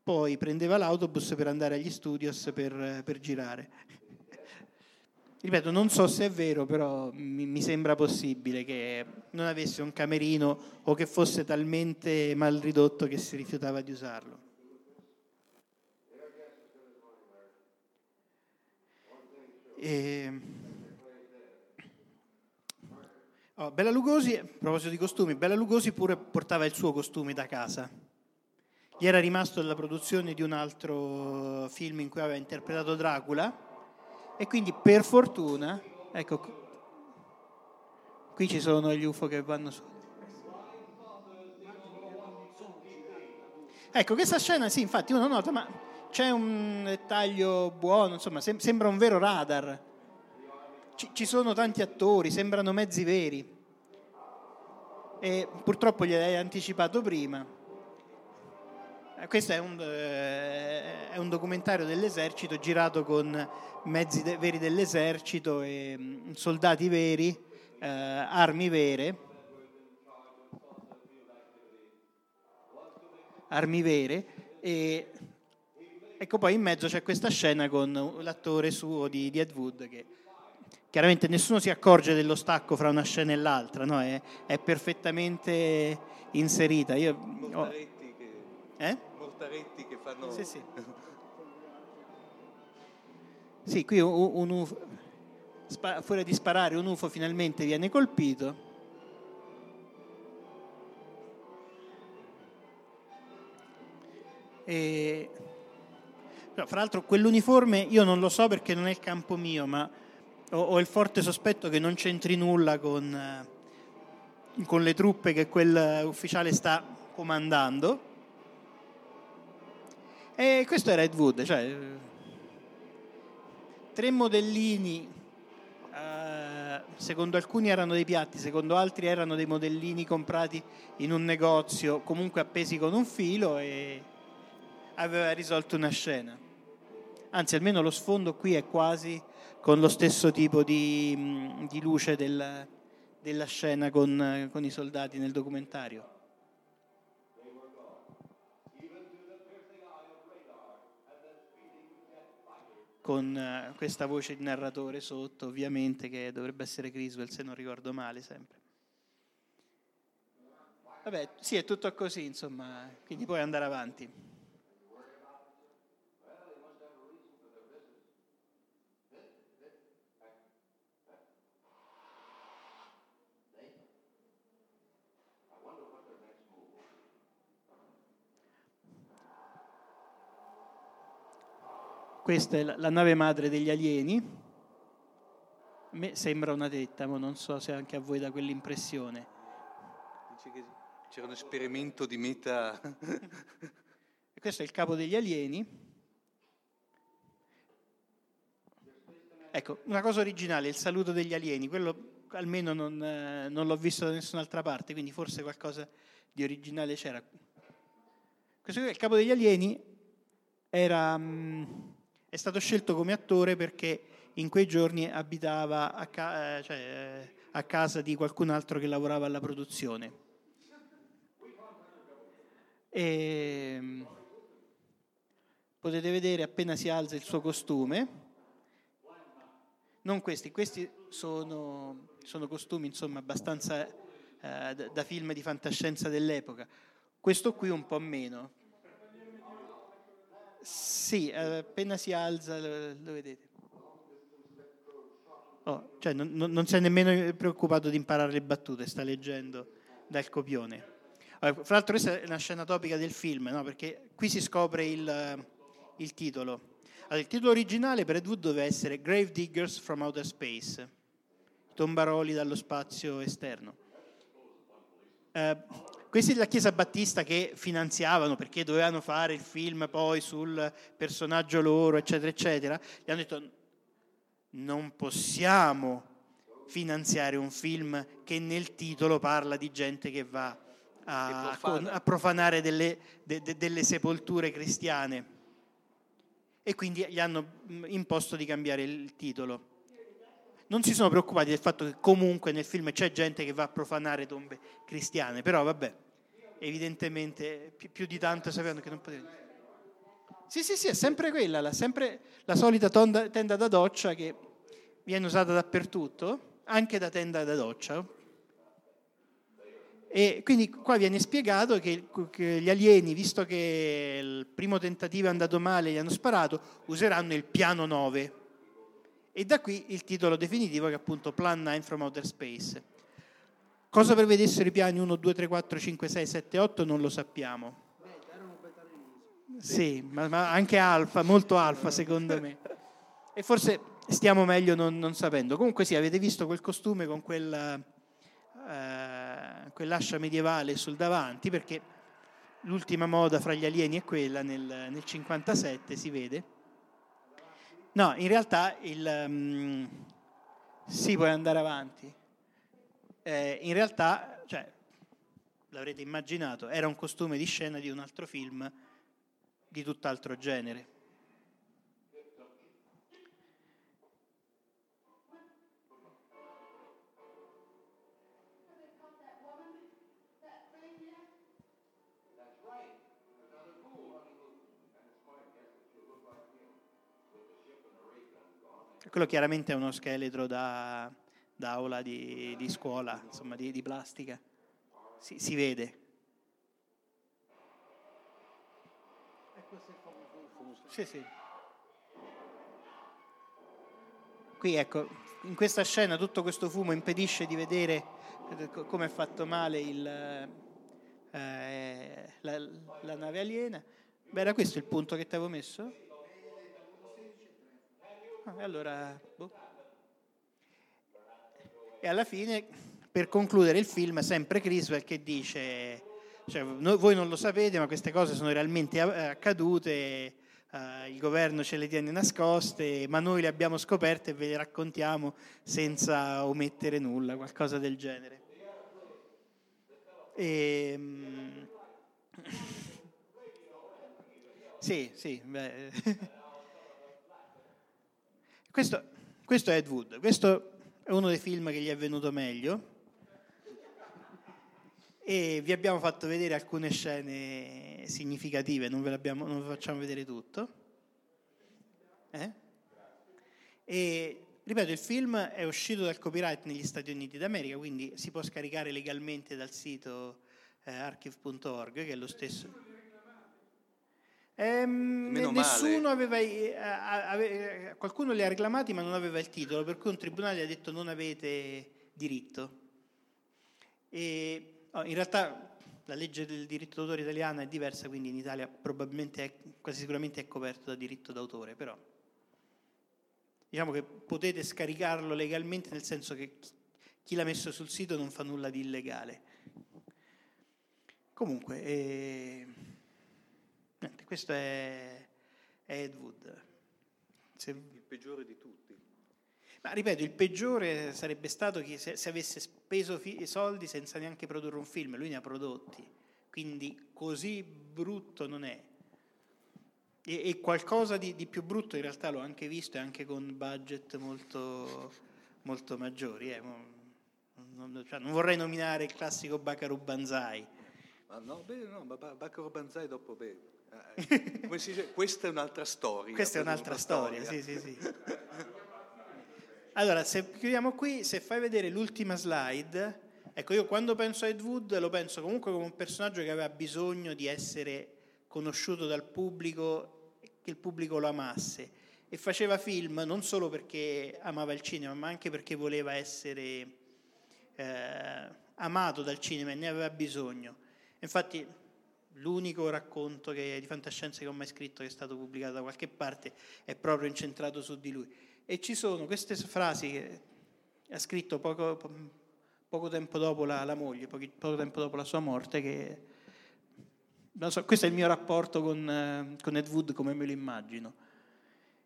poi prendeva l'autobus per andare agli studios per girare. Ripeto, non so se è vero, però mi sembra possibile che non avesse un camerino o che fosse talmente mal ridotto che si rifiutava di usarlo. Oh, Bela Lugosi, a proposito di costumi, Bela Lugosi pure portava il suo costume da casa. Gli era rimasto dalla produzione di un altro film in cui aveva interpretato Dracula, e quindi per fortuna, ecco, qui ci sono gli UFO che vanno su. Ecco, questa scena, sì, infatti uno nota, ma c'è un dettaglio buono, insomma, sembra un vero radar. Ci sono tanti attori, sembrano mezzi veri. E purtroppo gliel'hai anticipato prima. Questo è un documentario dell'esercito girato con mezzi veri dell'esercito, e soldati veri, armi vere. Armi vere e... Ecco, poi in mezzo c'è questa scena con l'attore suo di Ed Wood, che chiaramente nessuno si accorge dello stacco fra una scena e l'altra, no? È perfettamente inserita. Mortaretti che fanno... Sì, sì. Sì, qui un UFO, fuori di sparare, un UFO finalmente viene colpito. E... Fra l'altro quell'uniforme io non lo so perché non è il campo mio, ma ho il forte sospetto che non c'entri nulla con le truppe che quel ufficiale sta comandando. E questo era Ed Wood, cioè 3 modellini, secondo alcuni erano dei piatti, secondo altri erano dei modellini comprati in un negozio, comunque appesi con un filo, e aveva risolto una scena. Anzi, almeno lo sfondo qui è quasi con lo stesso tipo di luce della scena con i soldati nel documentario. Con questa voce di narratore sotto, ovviamente, che dovrebbe essere Criswell, se non ricordo male, sempre. Vabbè, sì, è tutto così, insomma, quindi puoi andare avanti. Questa è la nave madre degli alieni. A me sembra una tetta, ma non so se anche a voi dà quell'impressione. C'era un esperimento di meta. E questo è il capo degli alieni. Ecco, una cosa originale, il saluto degli alieni, quello almeno non l'ho visto da nessun'altra parte, quindi forse qualcosa di originale c'era. Questo qui è il capo degli alieni, è stato scelto come attore perché in quei giorni abitava a casa di qualcun altro che lavorava alla produzione. E potete vedere appena si alza il suo costume. Non questi sono costumi, insomma, abbastanza da film di fantascienza dell'epoca. Questo qui un po' meno. Sì, appena si alza lo vedete. Oh, cioè non si è nemmeno preoccupato di imparare le battute, sta leggendo dal copione. Allora, fra l'altro questa è una scena topica del film, no? Perché qui si scopre il titolo. Allora, il titolo originale per Ed Wood doveva essere Grave Diggers from Outer Space, tombaroli dallo spazio esterno. Questa è la Chiesa Battista che finanziavano perché dovevano fare il film poi sul personaggio loro, eccetera, eccetera. Gli hanno detto: non possiamo finanziare un film che nel titolo parla di gente che va a profanare delle sepolture cristiane. E quindi gli hanno imposto di cambiare il titolo. Non si sono preoccupati del fatto che comunque nel film c'è gente che va a profanare tombe cristiane, però vabbè, evidentemente più di tanto sapevano che non potevano. Sì, è sempre quella, la solita tenda da doccia che viene usata dappertutto, anche da tenda da doccia. E quindi qua viene spiegato che gli alieni, visto che il primo tentativo è andato male e gli hanno sparato, useranno il piano 9. E da qui il titolo definitivo che è appunto Plan 9 from Outer Space. Cosa prevedessero i piani 1, 2, 3, 4, 5, 6, 7, 8 non lo sappiamo. Sì, ma anche alfa, molto alfa secondo me. E forse stiamo meglio non sapendo. Comunque sì, avete visto quel costume con quell'ascia medievale sul davanti, perché l'ultima moda fra gli alieni è quella nel 57, si vede. No, in realtà sì, puoi andare avanti. In realtà, cioè, l'avrete immaginato, era un costume di scena di un altro film di tutt'altro genere. Quello chiaramente è uno scheletro da aula di scuola, insomma di plastica, si vede. Sì. Qui ecco, in questa scena tutto questo fumo impedisce di vedere come è fatto male la nave aliena. Beh, era questo il punto che ti avevo messo? Allora, E alla fine, per concludere il film, sempre Criswell che dice: cioè, voi non lo sapete, ma queste cose sono realmente accadute, il governo ce le tiene nascoste, ma noi le abbiamo scoperte e ve le raccontiamo senza omettere nulla, qualcosa del genere. Sì, beh. Questo è Ed Wood, questo è uno dei film che gli è venuto meglio, e vi abbiamo fatto vedere alcune scene significative, non vi facciamo vedere tutto. E ripeto, il film è uscito dal copyright negli Stati Uniti d'America, quindi si può scaricare legalmente dal sito archive.org, che è lo stesso. Nessuno aveva, qualcuno li ha reclamati ma non aveva il titolo, per cui un tribunale ha detto non avete diritto. In realtà la legge del diritto d'autore italiana è diversa, quindi in Italia probabilmente quasi sicuramente è coperto da diritto d'autore, però diciamo che potete scaricarlo legalmente, nel senso che chi l'ha messo sul sito non fa nulla di illegale. Comunque questo è Ed Wood. Il peggiore di tutti. Ma ripeto, il peggiore sarebbe stato che se avesse speso soldi senza neanche produrre un film, lui ne ha prodotti, quindi così brutto non è. E qualcosa di più brutto in realtà l'ho anche visto, e anche con budget molto, molto maggiori. Non vorrei nominare il classico Baccaro Banzai, Ma no, bene, no, ma Baccaro Banzai dopo bene. Come si dice? Questa è un'altra storia. Questa è un'altra storia, sì. Allora, se chiudiamo qui, se fai vedere l'ultima slide, ecco, io quando penso a Ed Wood lo penso comunque come un personaggio che aveva bisogno di essere conosciuto dal pubblico, che il pubblico lo amasse, e faceva film non solo perché amava il cinema, ma anche perché voleva essere amato dal cinema e ne aveva bisogno. Infatti l'unico racconto di fantascienza che ho mai scritto, che è stato pubblicato da qualche parte, è proprio incentrato su di lui. E ci sono queste frasi che ha scritto poco tempo dopo la moglie, poco tempo dopo la sua morte, che non so, questo è il mio rapporto con Ed Wood come me lo immagino.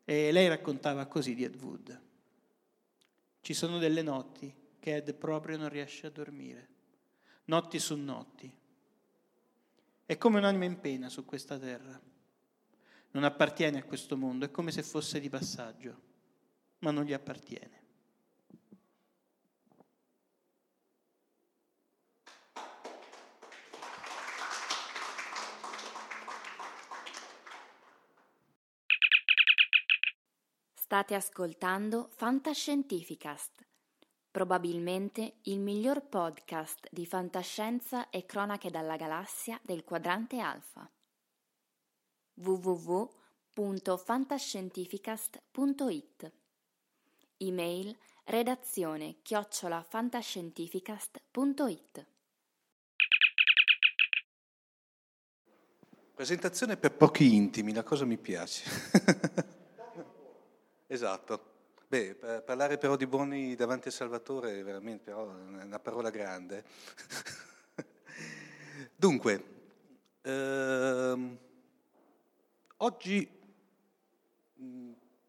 E lei raccontava così di Ed Wood: ci sono delle notti che Ed proprio non riesce a dormire, notti su notti. È come un'anima in pena su questa terra. Non appartiene a questo mondo, è come se fosse di passaggio, ma non gli appartiene. State ascoltando Fantascientificast, probabilmente il miglior podcast di fantascienza e cronache dalla galassia del quadrante alfa. www.fantascientificast.it. Email redazione@fantascientificast.it. Presentazione per pochi intimi, la cosa mi piace. Esatto. Beh, parlare però di buoni davanti a Salvatore è veramente però una parola grande. Dunque, oggi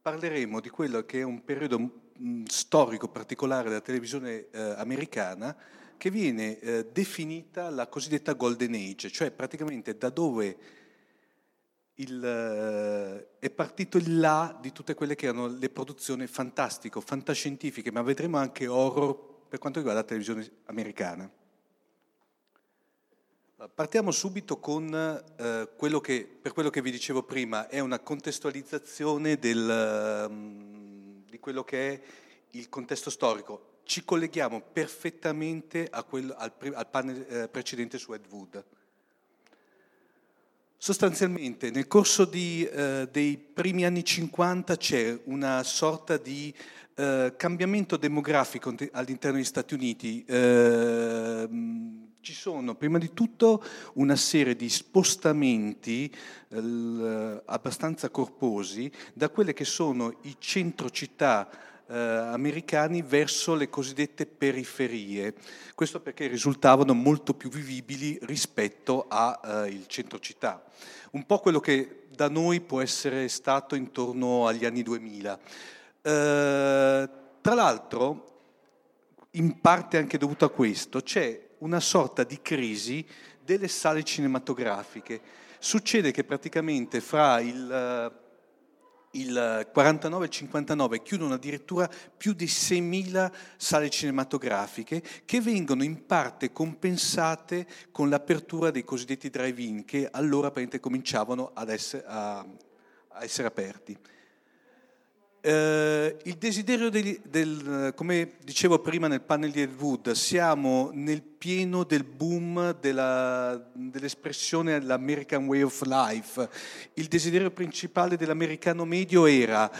parleremo di quello che è un periodo storico particolare della televisione americana, che viene definita la cosiddetta Golden Age, cioè praticamente da dove è partito il là di tutte quelle che erano le produzioni fantastico, fantascientifiche, ma vedremo anche horror per quanto riguarda la televisione americana. Partiamo subito con quello che vi dicevo prima, è una contestualizzazione di quello che è il contesto storico. Ci colleghiamo perfettamente al panel precedente su Ed Wood. Sostanzialmente nel corso dei primi anni 50 c'è una sorta di cambiamento demografico all'interno degli Stati Uniti. Ci sono prima di tutto una serie di spostamenti abbastanza corposi da quelle che sono i centro-città americani verso le cosiddette periferie, questo perché risultavano molto più vivibili rispetto al centro città, un po' quello che da noi può essere stato intorno agli anni 2000. Tra l'altro, in parte anche dovuto a questo, c'è una sorta di crisi delle sale cinematografiche. Succede che praticamente fra il 49 e il 59 chiudono addirittura più di 6.000 sale cinematografiche, che vengono in parte compensate con l'apertura dei cosiddetti drive-in, che allora praticamente cominciavano ad essere aperti. Il desiderio come dicevo prima nel panel di Ed Wood, siamo nel pieno del boom dell'espressione l'American Way of Life. Il desiderio principale dell'americano medio era,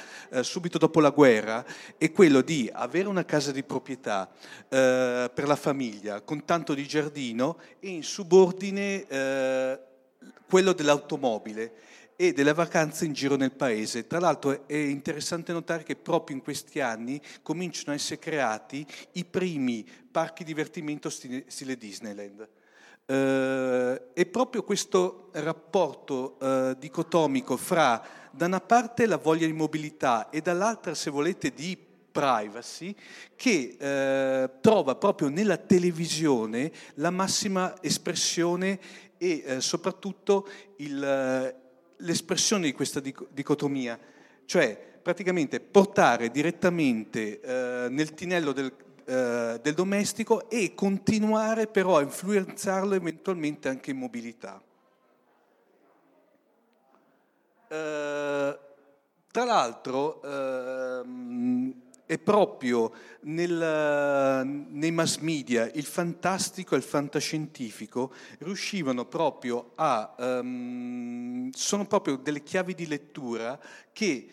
subito dopo la guerra, è quello di avere una casa di proprietà per la famiglia, con tanto di giardino, e in subordine quello dell'automobile e delle vacanze in giro nel paese. Tra l'altro è interessante notare che proprio in questi anni cominciano a essere creati i primi parchi divertimento stile Disneyland. E proprio questo rapporto dicotomico fra da una parte la voglia di mobilità e dall'altra, se volete, di privacy, che trova proprio nella televisione la massima espressione e soprattutto l'espressione di questa dicotomia, cioè praticamente portare direttamente nel tinello del domestico e continuare però a influenzarlo eventualmente anche in mobilità. Tra l'altro è proprio nei mass media il fantastico e il fantascientifico riuscivano proprio sono proprio delle chiavi di lettura che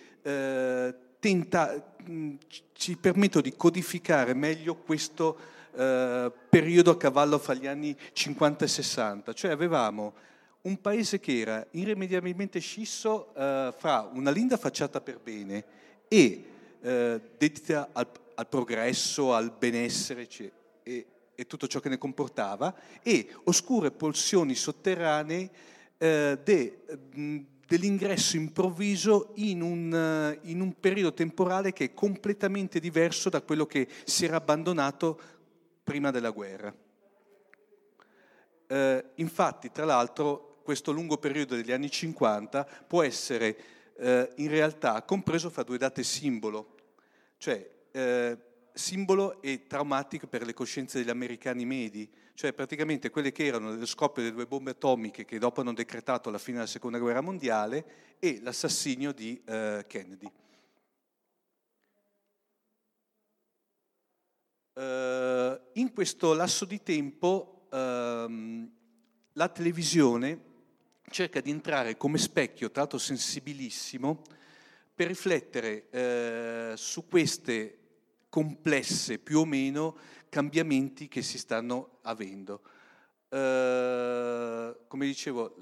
ci permettono di codificare meglio questo periodo a cavallo fra gli anni 50 e 60, cioè avevamo un paese che era irrimediabilmente scisso fra una linda facciata per bene e dedita al progresso, al benessere e tutto ciò che ne comportava, e oscure polsioni sotterranee dell'ingresso improvviso in un periodo temporale che è completamente diverso da quello che si era abbandonato prima della guerra. Infatti, tra l'altro, questo lungo periodo degli anni 50 può essere in realtà compreso fra due date simbolo, cioè simbolo e traumatico per le coscienze degli americani medi, cioè praticamente quelle che erano lo scoppio delle due bombe atomiche che dopo hanno decretato la fine della seconda guerra mondiale e l'assassinio di Kennedy. In questo lasso di tempo la televisione cerca di entrare come specchio, tra l'altro sensibilissimo, per riflettere su queste complesse, più o meno, cambiamenti che si stanno avendo. Come dicevo,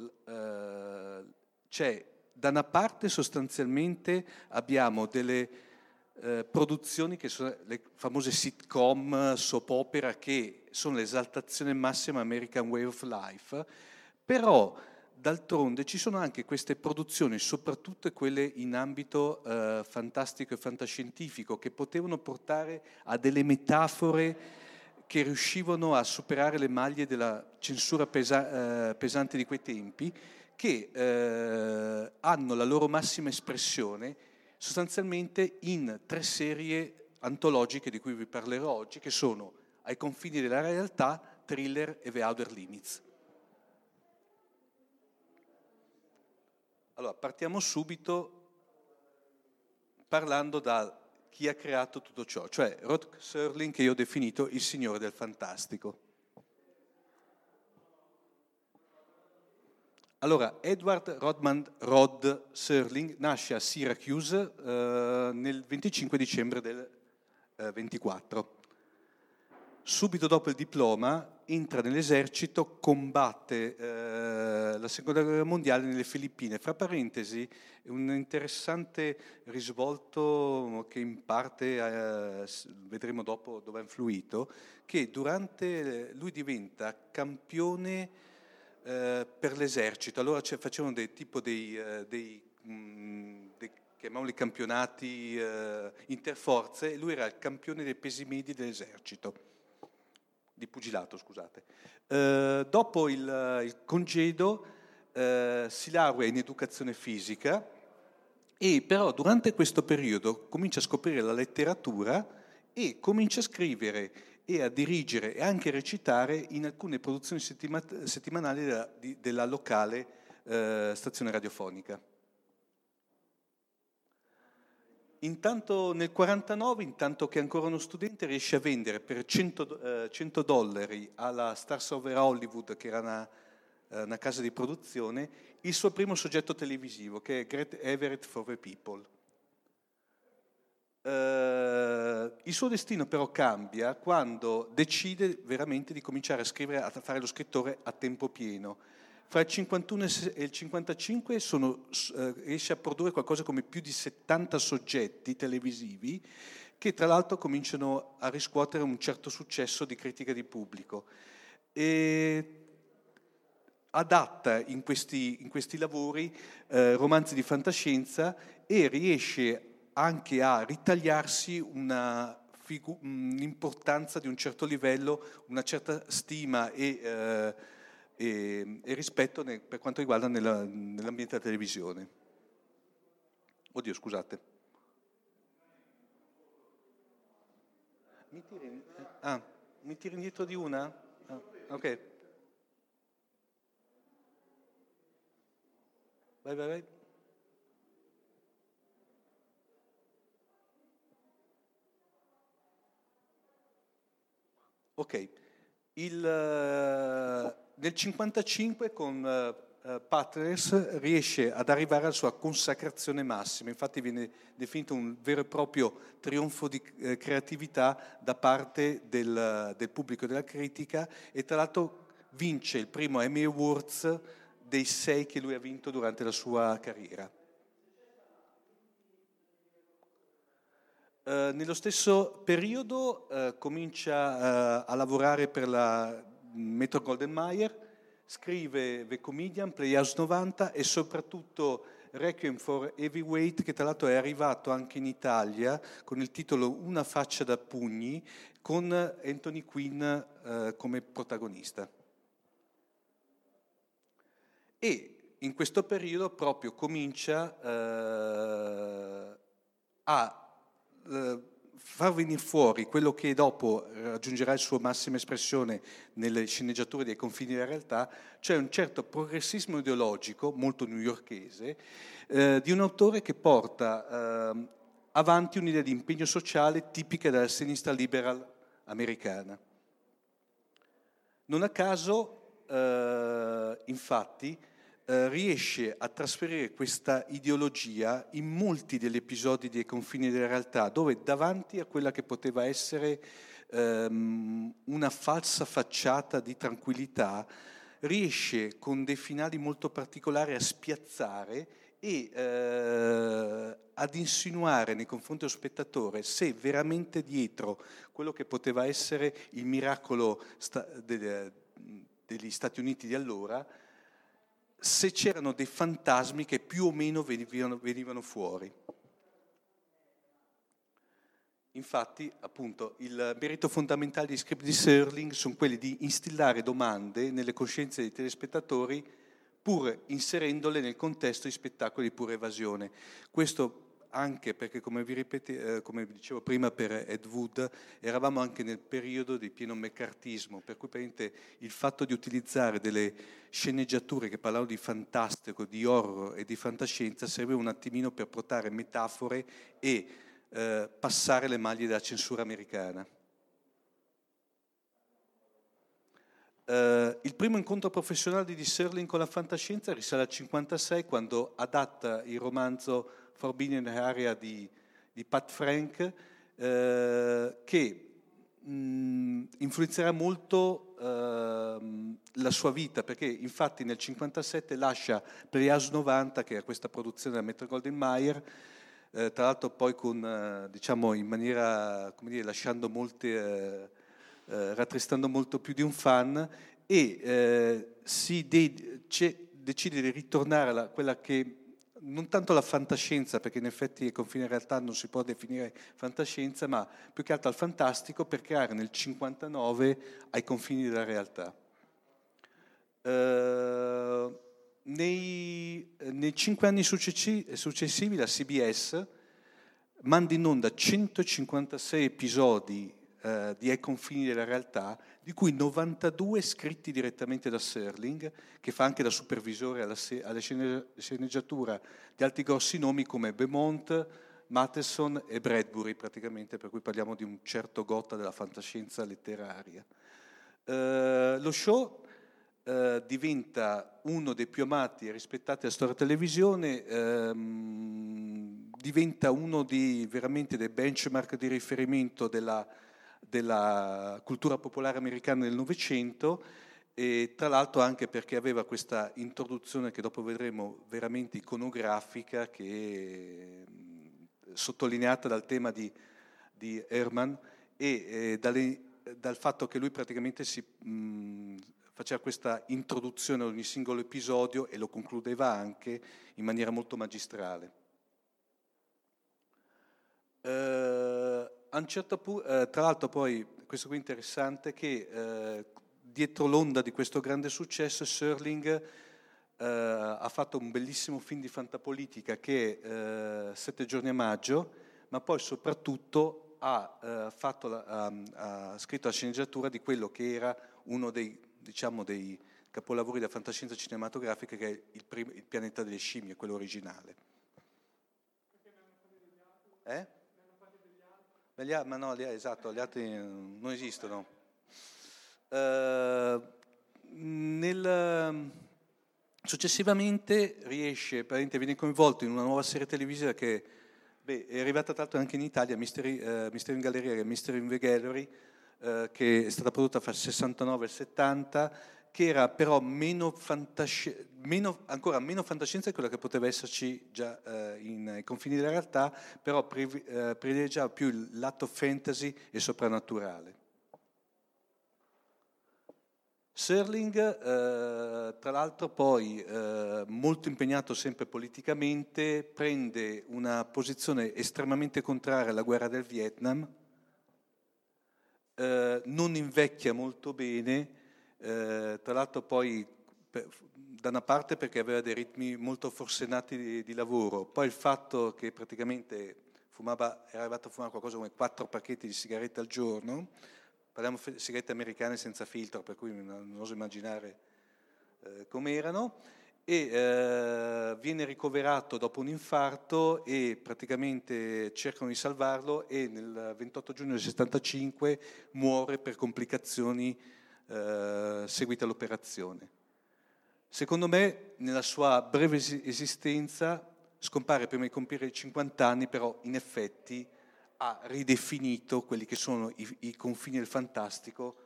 c'è da una parte sostanzialmente abbiamo delle produzioni che sono le famose sitcom, soap opera, che sono l'esaltazione massima American Way of Life, però d'altronde ci sono anche queste produzioni, soprattutto quelle in ambito fantastico e fantascientifico, che potevano portare a delle metafore che riuscivano a superare le maglie della censura pesante di quei tempi, che hanno la loro massima espressione sostanzialmente in 3 serie antologiche di cui vi parlerò oggi, che sono Ai confini della realtà, Thriller e The Outer Limits. Allora, partiamo subito parlando da chi ha creato tutto ciò, cioè Rod Serling, che io ho definito il signore del fantastico. Allora, Edward Rodman Rod Serling nasce a Syracuse nel 25 dicembre del 24. Subito dopo il diploma entra nell'esercito, combatte la seconda guerra mondiale nelle Filippine. Fra parentesi, un interessante risvolto che in parte vedremo dopo dove ha influito, che durante lui diventa campione per l'esercito. Allora facevano dei chiamiamoli campionati interforze, e lui era il campione dei pesi medi dell'esercito, di pugilato, scusate. Dopo il congedo si laurea in educazione fisica, e però durante questo periodo comincia a scoprire la letteratura e comincia a scrivere e a dirigere e anche a recitare in alcune produzioni settimanali della locale stazione radiofonica. Intanto nel 49, intanto che è ancora uno studente, riesce a vendere per $100 alla Stars Over Hollywood, che era una casa di produzione, il suo primo soggetto televisivo, che è Great Everett for the People. Il suo destino però cambia quando decide veramente di cominciare a scrivere, a fare lo scrittore a tempo pieno. Fra il 51 e il 55 riesce a produrre qualcosa come più di 70 soggetti televisivi, che tra l'altro cominciano a riscuotere un certo successo di critica di pubblico, e adatta in questi lavori romanzi di fantascienza, e riesce anche a ritagliarsi un'importanza di un certo livello, una certa stima e rispetto per quanto riguarda nell'ambiente della televisione. Oddio, scusate. Mi tiri? Ah, mi tiri indietro di una? Ah, ok. Vai. Ok. Nel 1955 con Patres riesce ad arrivare alla sua consacrazione massima, infatti viene definito un vero e proprio trionfo di creatività da parte del pubblico e della critica, e tra l'altro vince il primo Emmy Awards dei 6 che lui ha vinto durante la sua carriera. Nello stesso periodo comincia a lavorare per la Metro Golden Mayer, scrive The Comedian, Playhouse 90 e soprattutto Requiem for Heavyweight, che tra l'altro è arrivato anche in Italia con il titolo Una faccia da pugni, con Anthony Quinn come protagonista. E in questo periodo proprio comincia a far venire fuori quello che dopo raggiungerà il suo massima espressione nelle sceneggiature dei confini della realtà, cioè un certo progressismo ideologico molto newyorkese di un autore che porta avanti un'idea di impegno sociale tipica della sinistra liberal americana. Non a caso infatti riesce a trasferire questa ideologia in molti degli episodi dei confini della realtà, dove davanti a quella che poteva essere una falsa facciata di tranquillità, riesce con dei finali molto particolari a spiazzare e ad insinuare nei confronti dello spettatore se veramente dietro quello che poteva essere il miracolo degli Stati Uniti di allora, se c'erano dei fantasmi che più o meno venivano fuori. Infatti, appunto, il merito fondamentale degli script di Serling sono quelli di instillare domande nelle coscienze dei telespettatori, pur inserendole nel contesto di spettacoli di pura evasione. Questo anche perché, come dicevo prima per Ed Wood, eravamo anche nel periodo di pieno meccartismo, per cui il fatto di utilizzare delle sceneggiature che parlavano di fantastico, di horror e di fantascienza serviva un attimino per portare metafore e passare le maglie della censura americana. Il primo incontro professionale di Serling con la fantascienza risale al 1956, quando adatta il romanzo Forbidden Area di Pat Frank, che influenzerà molto la sua vita, perché infatti nel 1957 lascia Playhouse 90, che è questa produzione della Metro Golden Mayer, tra l'altro poi lasciando molte, rattristando molto più di un fan, e decide di ritornare a quella che non tanto la fantascienza, perché in effetti il confine in realtà non si può definire fantascienza, ma più che altro al fantastico, per creare nel 1959 Ai confini della realtà. Nei 5 anni successivi la CBS manda in onda 156 episodi di Ai confini della realtà, di cui 92 scritti direttamente da Serling, che fa anche da supervisore alla sceneggiatura di altri grossi nomi come Beaumont, Matheson e Bradbury, praticamente, per cui parliamo di un certo Gotta della fantascienza letteraria. Lo show diventa uno dei più amati e rispettati della storia televisione, diventa uno veramente dei benchmark di riferimento della cultura popolare americana del Novecento, e tra l'altro anche perché aveva questa introduzione che dopo vedremo veramente iconografica, che sottolineata dal tema di Herman e dal fatto che lui praticamente faceva questa introduzione ad ogni singolo episodio e lo concludeva anche in maniera molto magistrale. Tra l'altro poi, questo qui è interessante, che dietro l'onda di questo grande successo Serling ha fatto un bellissimo film di fantapolitica che è 7 giorni a maggio, ma poi soprattutto ha scritto la sceneggiatura di quello che era uno dei capolavori della fantascienza cinematografica, che è il pianeta delle scimmie, quello originale. Ma no, esatto, gli altri non esistono. Successivamente viene coinvolto in una nuova serie televisiva che è arrivata tra l'altro anche in Italia, Misteri in Galleria e Misteri in the Gallery, che è stata prodotta fra il 69 e il 70, che era però ancora meno fantascienza di quella che poteva esserci già nei confini della realtà, però privilegiava più il lato fantasy e soprannaturale. Serling, tra l'altro poi, molto impegnato sempre politicamente, prende una posizione estremamente contraria alla guerra del Vietnam, non invecchia molto bene, tra l'altro poi da una parte perché aveva dei ritmi molto forsennati di lavoro, poi il fatto che praticamente era arrivato a fumare qualcosa come 4 pacchetti di sigarette al giorno, parliamo di sigarette americane senza filtro, per cui non oso immaginare com'erano, e viene ricoverato dopo un infarto e praticamente cercano di salvarlo, e nel 28 giugno del 75 muore per complicazioni seguite all'operazione. Secondo me, nella sua breve esistenza, scompare prima di compiere i 50 anni, però in effetti ha ridefinito quelli che sono i confini del fantastico,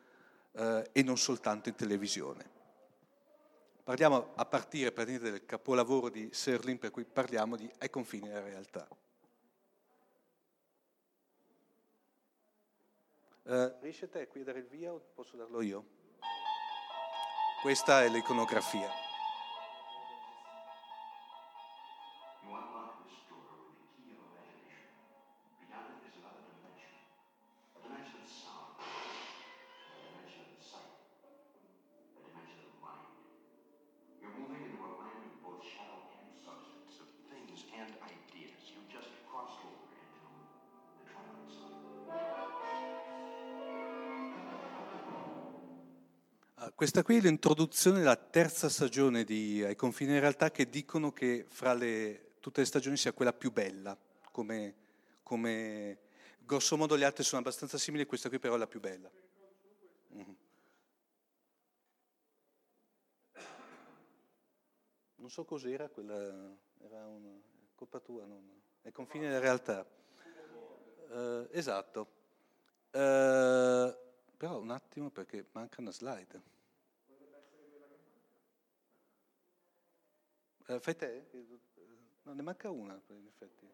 e non soltanto in televisione. Parliamo a partire del capolavoro di Serling, per cui parliamo di Ai confini della realtà. Riesce te qui a dare il via o posso darlo io? Questa è l'iconografia. Questa qui è l'introduzione della terza stagione di Ai confini della realtà, che dicono che tutte le stagioni sia quella più bella, come grosso modo le altre sono abbastanza simili, questa qui però è la più bella. Non so cos'era quella, era una colpa tua, non? Ai confini della realtà. Esatto. Però un attimo, perché manca una slide. Fai te? No, ne manca una, in effetti.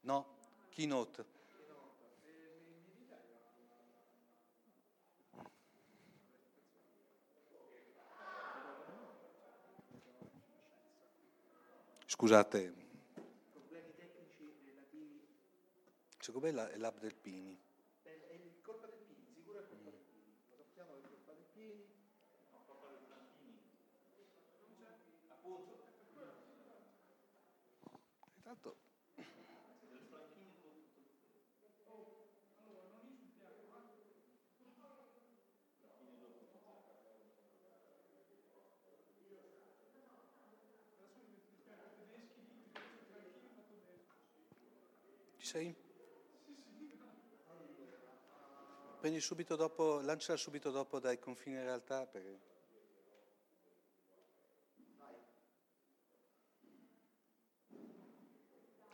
No, keynote. Scusate. Problemi tecnici relativi. Secondo me è l'hub del Pini. Ci sei? Prendi subito dopo, lanciala subito dopo Dai confini in realtà, perché...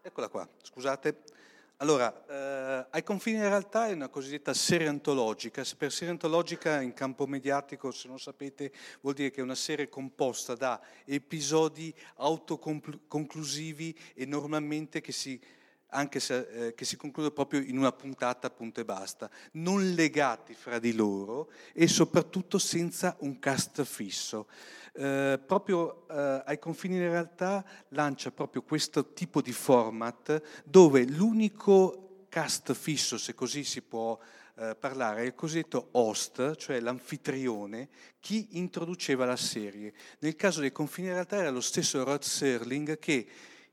Eccola qua, scusate. Allora, Ai confini in realtà è una cosiddetta serie antologica. Per serie antologica in campo mediatico, se non sapete, vuol dire che è una serie composta da episodi autoconclusivi e normalmente che si conclude proprio in una puntata, punto e basta, non legati fra di loro e soprattutto senza un cast fisso. Proprio Ai confini in realtà lancia proprio questo tipo di format dove l'unico cast fisso, se così si può parlare il cosiddetto host, cioè l'anfitrione, chi introduceva la serie. Nel caso dei Confini in realtà era lo stesso Rod Serling che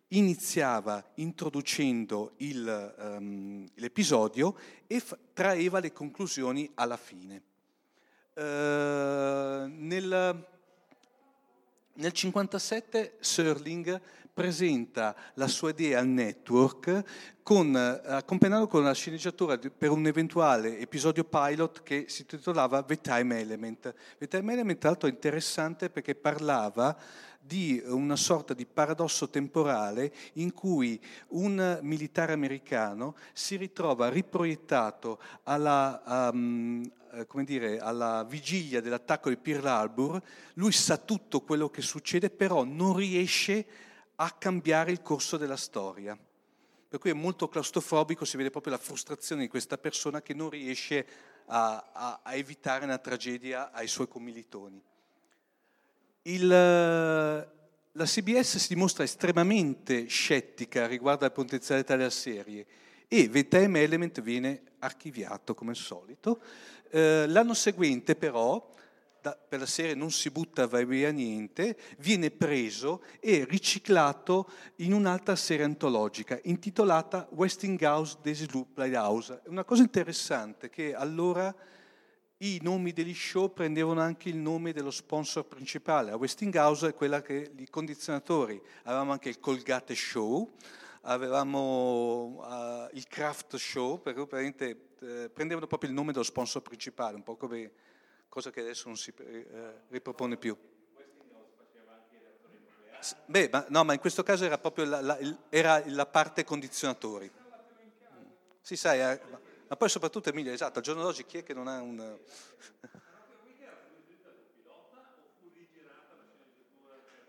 iniziava introducendo l'episodio e traeva le conclusioni alla fine. Nel 1957 Serling presenta la sua idea al network, accompagnando con la sceneggiatura per un eventuale episodio pilot che si titolava The Time Element. The Time Element, tra l'altro, è interessante perché parlava di una sorta di paradosso temporale in cui un militare americano si ritrova riproiettato alla vigilia dell'attacco di Pearl Harbor. Lui sa tutto quello che succede, però non riesce a cambiare il corso della storia. Per cui è molto claustrofobico, si vede proprio la frustrazione di questa persona che non riesce a evitare una tragedia ai suoi commilitoni. La CBS si dimostra estremamente scettica riguardo alla potenzialità della serie e The Time Element viene archiviato come al solito. L'anno seguente però, per la serie non si butta via niente, viene preso e riciclato in un'altra serie antologica intitolata Westinghouse Desilu Playhouse. Una cosa interessante che allora i nomi degli show prendevano anche il nome dello sponsor principale. A Westinghouse è quella che i condizionatori, avevamo anche il Colgate Show, avevamo il Kraft Show, perché prendevano proprio il nome dello sponsor principale, un po' come cosa che adesso non si ripropone più. Westinghouse faceva anche i reattori nucleari. Ma in questo caso era proprio la parte condizionatori. Sì, sai. Ma poi soprattutto Emilia, esatto, al giorno d'oggi chi è che non ha un...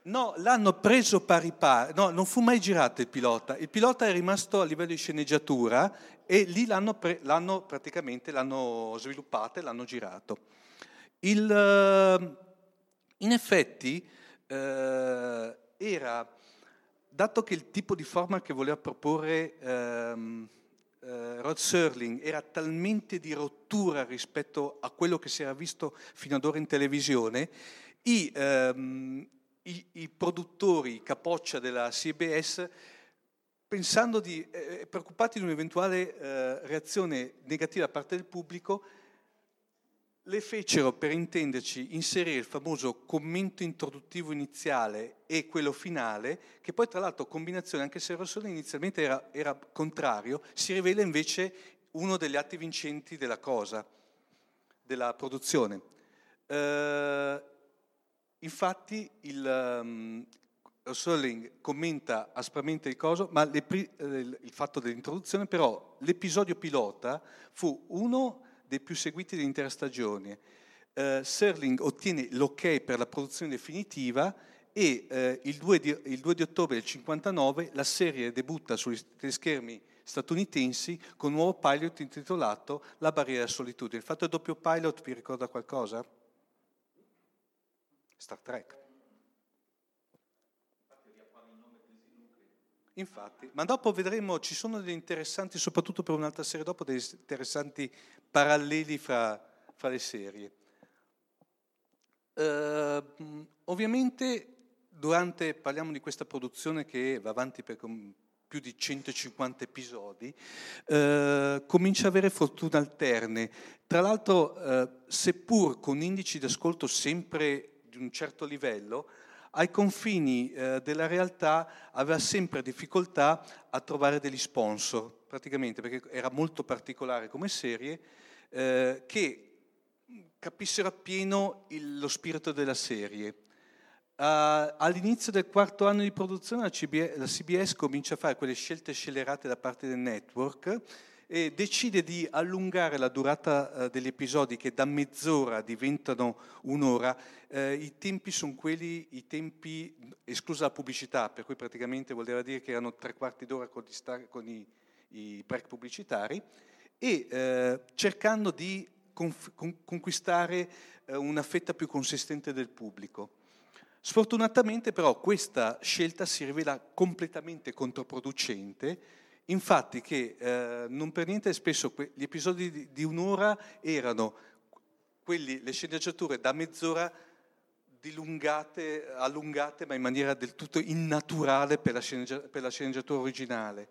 No, l'hanno preso pari pari, no, non fu mai girato il pilota. Il pilota è rimasto a livello di sceneggiatura e lì l'hanno sviluppato e l'hanno girato. In effetti era, dato che il tipo di format che voleva proporre... Rod Serling era talmente di rottura rispetto a quello che si era visto fino ad ora in televisione, i produttori capoccia della CBS, pensando preoccupati di un'eventuale reazione negativa da parte del pubblico, le fecero, per intenderci, inserire il famoso commento introduttivo iniziale e quello finale, che poi tra l'altro combinazione, anche se Rossoni inizialmente era contrario, si rivela invece uno degli atti vincenti della produzione. Infatti Serling commenta aspramente il coso, ma il fatto dell'introduzione, però l'episodio pilota fu uno dei più seguiti dell'intera stagione. Serling ottiene l'ok per la produzione definitiva e il 2 di ottobre del 59 la serie debutta sugli schermi statunitensi con un nuovo pilot intitolato La barriera della solitudine. Il fatto del doppio pilot vi ricorda qualcosa? Star Trek. Infatti, ma dopo vedremo, ci sono degli interessanti, soprattutto per un'altra serie dopo, degli interessanti paralleli fra le serie. Ovviamente parliamo di questa produzione che va avanti per più di 150 episodi, comincia a avere fortune alterne. Tra l'altro, seppur con indici di ascolto sempre di un certo livello, ai confini della realtà aveva sempre difficoltà a trovare degli sponsor, praticamente, perché era molto particolare come serie, che capissero appieno lo spirito della serie. All'inizio del quarto anno di produzione la CBS comincia a fare quelle scelte scellerate da parte del network e decide di allungare la durata degli episodi, che da mezz'ora diventano un'ora. I tempi sono esclusa la pubblicità, per cui praticamente voleva dire che erano 3/4 d'ora con i break pubblicitari, e cercando di conquistare una fetta più consistente del pubblico. Sfortunatamente però questa scelta si rivela completamente controproducente infatti che non per niente spesso gli episodi di un'ora erano quelli, le sceneggiature da mezz'ora dilungate, allungate, ma in maniera del tutto innaturale per la sceneggiatura originale.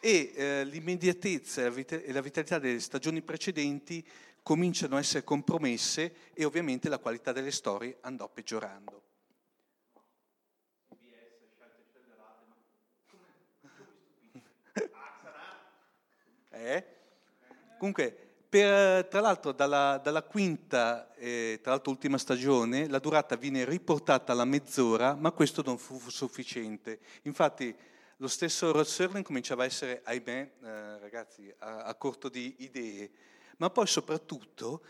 E l'immediatezza e la vitalità delle stagioni precedenti cominciano a essere compromesse e ovviamente la qualità delle storie andò peggiorando. Comunque, tra l'altro dalla quinta e tra l'altro ultima stagione la durata viene riportata alla mezz'ora, ma questo non fu sufficiente. Infatti lo stesso Rod Serling cominciava a essere, ahimè, ragazzi, a corto di idee, ma poi soprattutto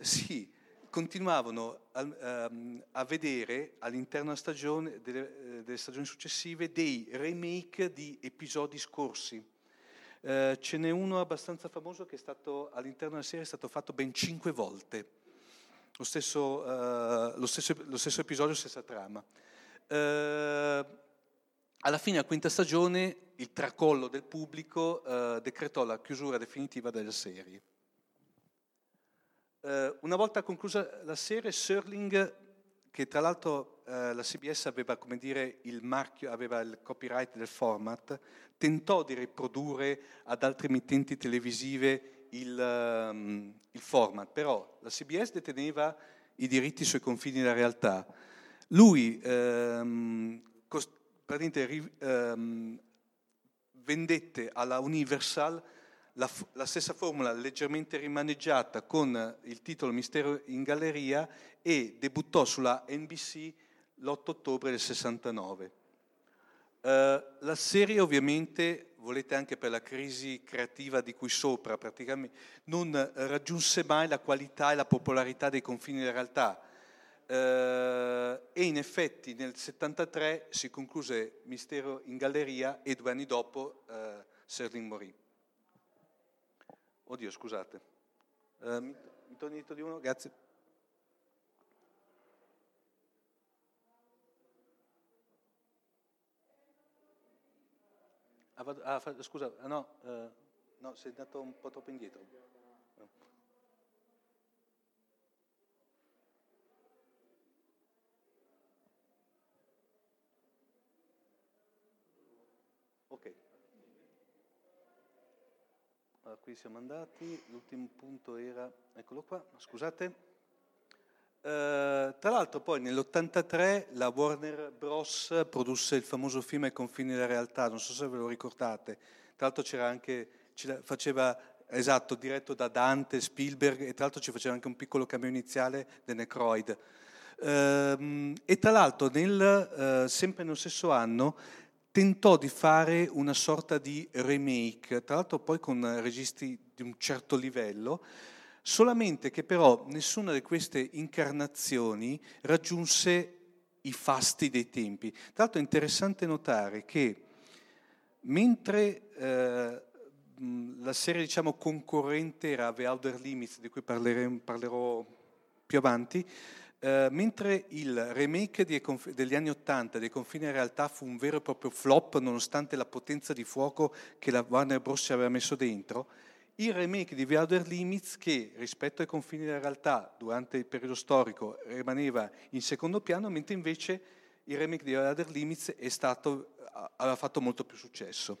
sì, continuavano a vedere all'interno della stagione, delle stagioni successive, dei remake di episodi scorsi. Ce n'è uno abbastanza famoso che è stato all'interno della serie, è stato fatto ben 5 volte, lo stesso episodio, stessa trama. Alla fine della quinta stagione il tracollo del pubblico decretò la chiusura definitiva della serie. Una volta conclusa la serie, Serling, che tra l'altro la CBS aveva, come dire, il marchio, aveva il copyright del format, tentò di riprodurre ad altre emittenti televisive il format, però la CBS deteneva i diritti sui confini della realtà. Lui vendette alla Universal la stessa formula leggermente rimaneggiata con il titolo Mistero in Galleria e debuttò sulla NBC l'8 ottobre del 69. La serie, ovviamente, volete anche per la crisi creativa di cui sopra, praticamente non raggiunse mai la qualità e la popolarità dei confini della realtà. E in effetti nel 73 si concluse Mistero in Galleria e 2 anni dopo Serling morì. Oddio, scusate, mi torni dietro di uno, grazie. Scusa, no, sei andato un po' troppo indietro. Qui siamo andati, l'ultimo punto era, eccolo qua, scusate. Tra l'altro poi nell'83 la Warner Bros. Produsse il famoso film Ai confini della realtà, non so se ve lo ricordate. Tra l'altro c'era anche, diretto da Dante, Spielberg, e tra l'altro ci faceva anche un piccolo cameo iniziale del Necroid. E tra l'altro sempre nello stesso anno tentò di fare una sorta di remake, tra l'altro poi con registi di un certo livello, solamente che però nessuna di queste incarnazioni raggiunse i fasti dei tempi. Tra l'altro è interessante notare che mentre la serie, diciamo, concorrente era The Outer Limits, di cui parlerò più avanti, mentre il remake degli anni '80 dei confini in realtà fu un vero e proprio flop, nonostante la potenza di fuoco che la Warner Bros. Ci aveva messo dentro, il remake di The Outer Limits, che rispetto ai confini della realtà durante il periodo storico rimaneva in secondo piano, mentre invece il remake di The Outer Limits aveva fatto molto più successo.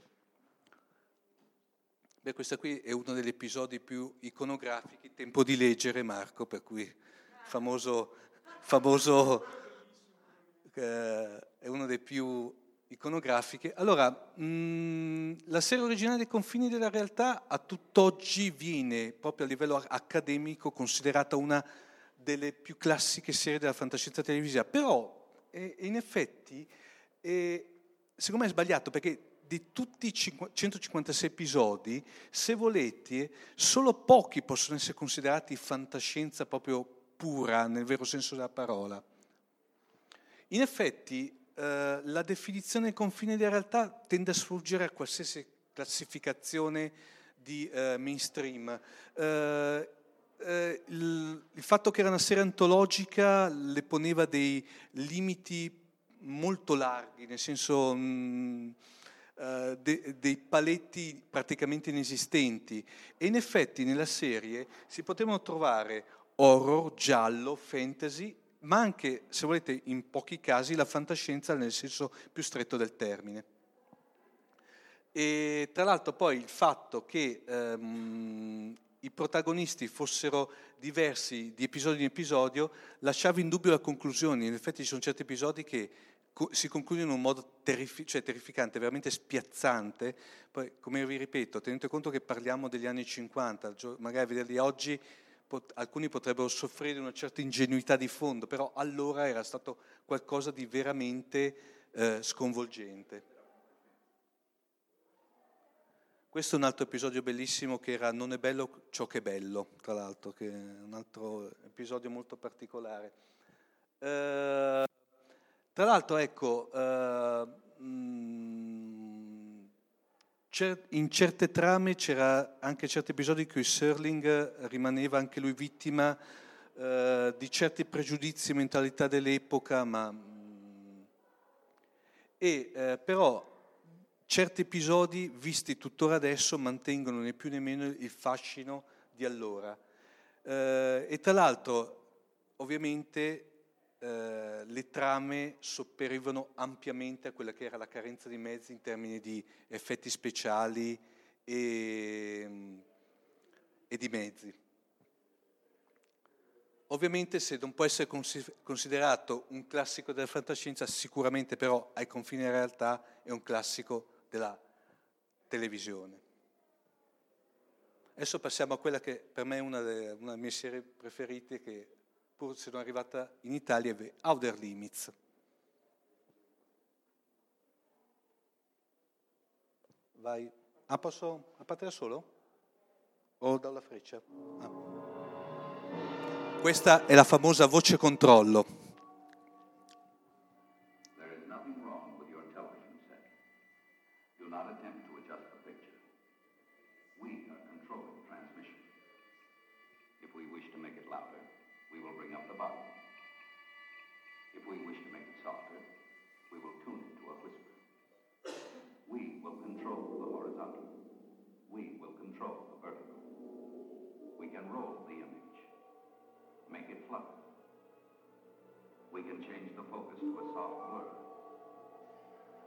Beh, questo qui è uno degli episodi più iconografici, tempo di leggere, Marco, per cui famoso è uno dei più iconografici. Allora, la serie originale dei confini della realtà a tutt'oggi viene, proprio a livello accademico, considerata una delle più classiche serie della fantascienza televisiva, però in effetti secondo me è sbagliato, perché di tutti i 156 episodi, se volete, solo pochi possono essere considerati fantascienza proprio pura, nel vero senso della parola. In effetti, la definizione del confine della realtà tende a sfuggire a qualsiasi classificazione di mainstream. Il fatto che era una serie antologica le poneva dei limiti molto larghi, nel senso dei paletti praticamente inesistenti, e in effetti nella serie si potevano trovare horror, giallo, fantasy, ma anche, se volete, in pochi casi la fantascienza nel senso più stretto del termine. E tra l'altro poi il fatto che i protagonisti fossero diversi di episodio in episodio lasciava in dubbio la conclusione. In effetti ci sono certi episodi che si concludono in un modo terrificante, veramente spiazzante. Poi, come vi ripeto, tenete conto che parliamo degli anni 50, magari a vederli oggi alcuni potrebbero soffrire di una certa ingenuità di fondo, però allora era stato qualcosa di veramente sconvolgente. Questo è un altro episodio bellissimo, che era Non è bello ciò che è bello, tra l'altro, che è un altro episodio molto particolare. Tra l'altro, ecco, in certe trame c'era anche certi episodi in cui Serling rimaneva anche lui vittima di certi pregiudizi e mentalità dell'epoca, ma però certi episodi, visti tuttora adesso, mantengono né più né meno il fascino di allora. E tra l'altro, ovviamente, le trame sopperivano ampiamente a quella che era la carenza di mezzi in termini di effetti speciali e di mezzi. Ovviamente, se non può essere considerato un classico della fantascienza, sicuramente però ai confini della realtà è un classico della televisione. Adesso passiamo a quella che per me è una delle mie serie preferite, che pur se non è arrivata in Italia, The Outer Limits. Vai. Ah, posso a partire solo? O dalla freccia? Ah. Questa è la famosa voce controllo. There is nothing wrong with your television set. Do not attempt to adjust the picture. We are controlling transmission. If we wish to make it louder, we will bring up the volume. If we wish to make it softer, we will tune it to a whisper. We will control the horizontal. We will control the vertical. We can roll the image, make it flutter. We can change the focus to a soft blur,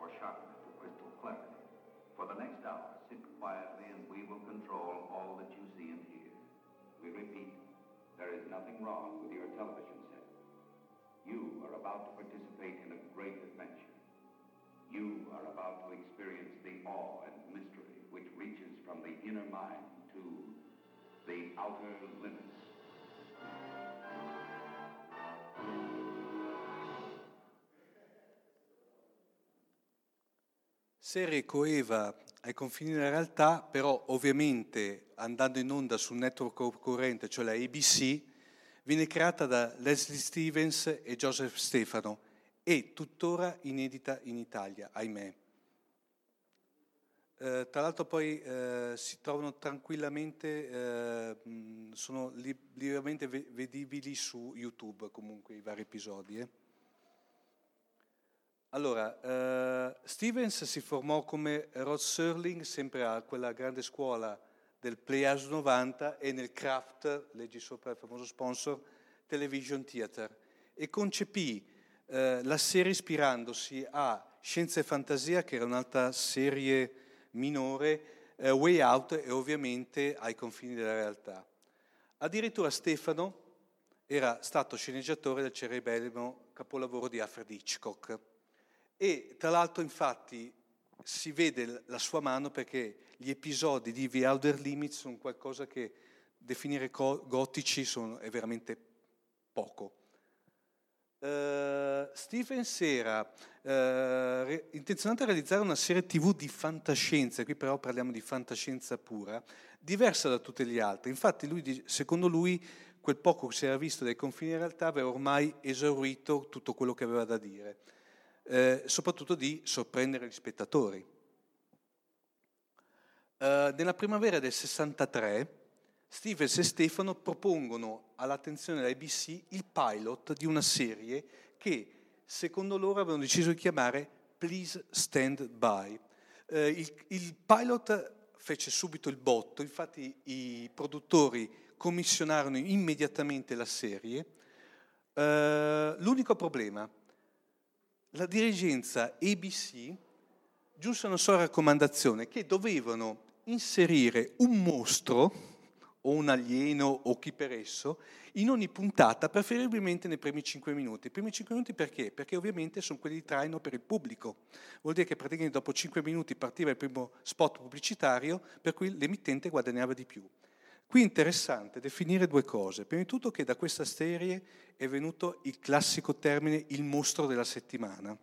or sharpen it to crystal clarity. For the next hour, sit quietly and we will control all that you see and hear. We repeat, there is nothing wrong with your television set. You are about to participate in a great adventure. You are about to experience the awe and mystery which reaches from the inner mind to the outer limits. Serie coeva ai confini della realtà, però ovviamente andando in onda sul network concorrente, cioè la ABC, viene creata da Leslie Stevens e Joseph Stefano, e tuttora inedita in Italia, ahimè. Tra l'altro poi si trovano tranquillamente, sono liberamente vedibili su YouTube comunque i vari episodi. Allora, Stevens si formò come Rod Serling sempre a quella grande scuola del Playhouse 90 e nel Kraft, leggi sopra il famoso sponsor, Television Theater, e concepì la serie ispirandosi a Scienza e Fantasia, che era un'altra serie minore, Way Out e ovviamente Ai confini della realtà. Addirittura Stefano era stato sceneggiatore del cerebellum capolavoro di Alfred Hitchcock. E tra l'altro, infatti, si vede la sua mano, perché gli episodi di The Outer Limits sono qualcosa che definire gotici è veramente poco. Stevens era intenzionato a realizzare una serie TV di fantascienza, qui però parliamo di fantascienza pura, diversa da tutte le altre. Infatti, lui, secondo lui, quel poco che si era visto dai confini in realtà aveva ormai esaurito tutto quello che aveva da dire. Soprattutto di sorprendere gli spettatori. Nella primavera del 63 Stevens e Stefano propongono all'attenzione della ABC il pilot di una serie che secondo loro avevano deciso di chiamare Please Stand By, Il pilot fece subito il botto, infatti i produttori commissionarono immediatamente la serie. L'unico problema, la dirigenza ABC giunse a una sola raccomandazione, che dovevano inserire un mostro o un alieno o chi per esso in ogni puntata, preferibilmente nei primi 5 minuti. I primi 5 minuti perché? Perché ovviamente sono quelli di traino per il pubblico. Vuol dire che praticamente dopo 5 minuti partiva il primo spot pubblicitario, per cui l'emittente guadagnava di più. Qui è interessante definire due cose. Prima di tutto che da questa serie è venuto il classico termine il mostro della settimana.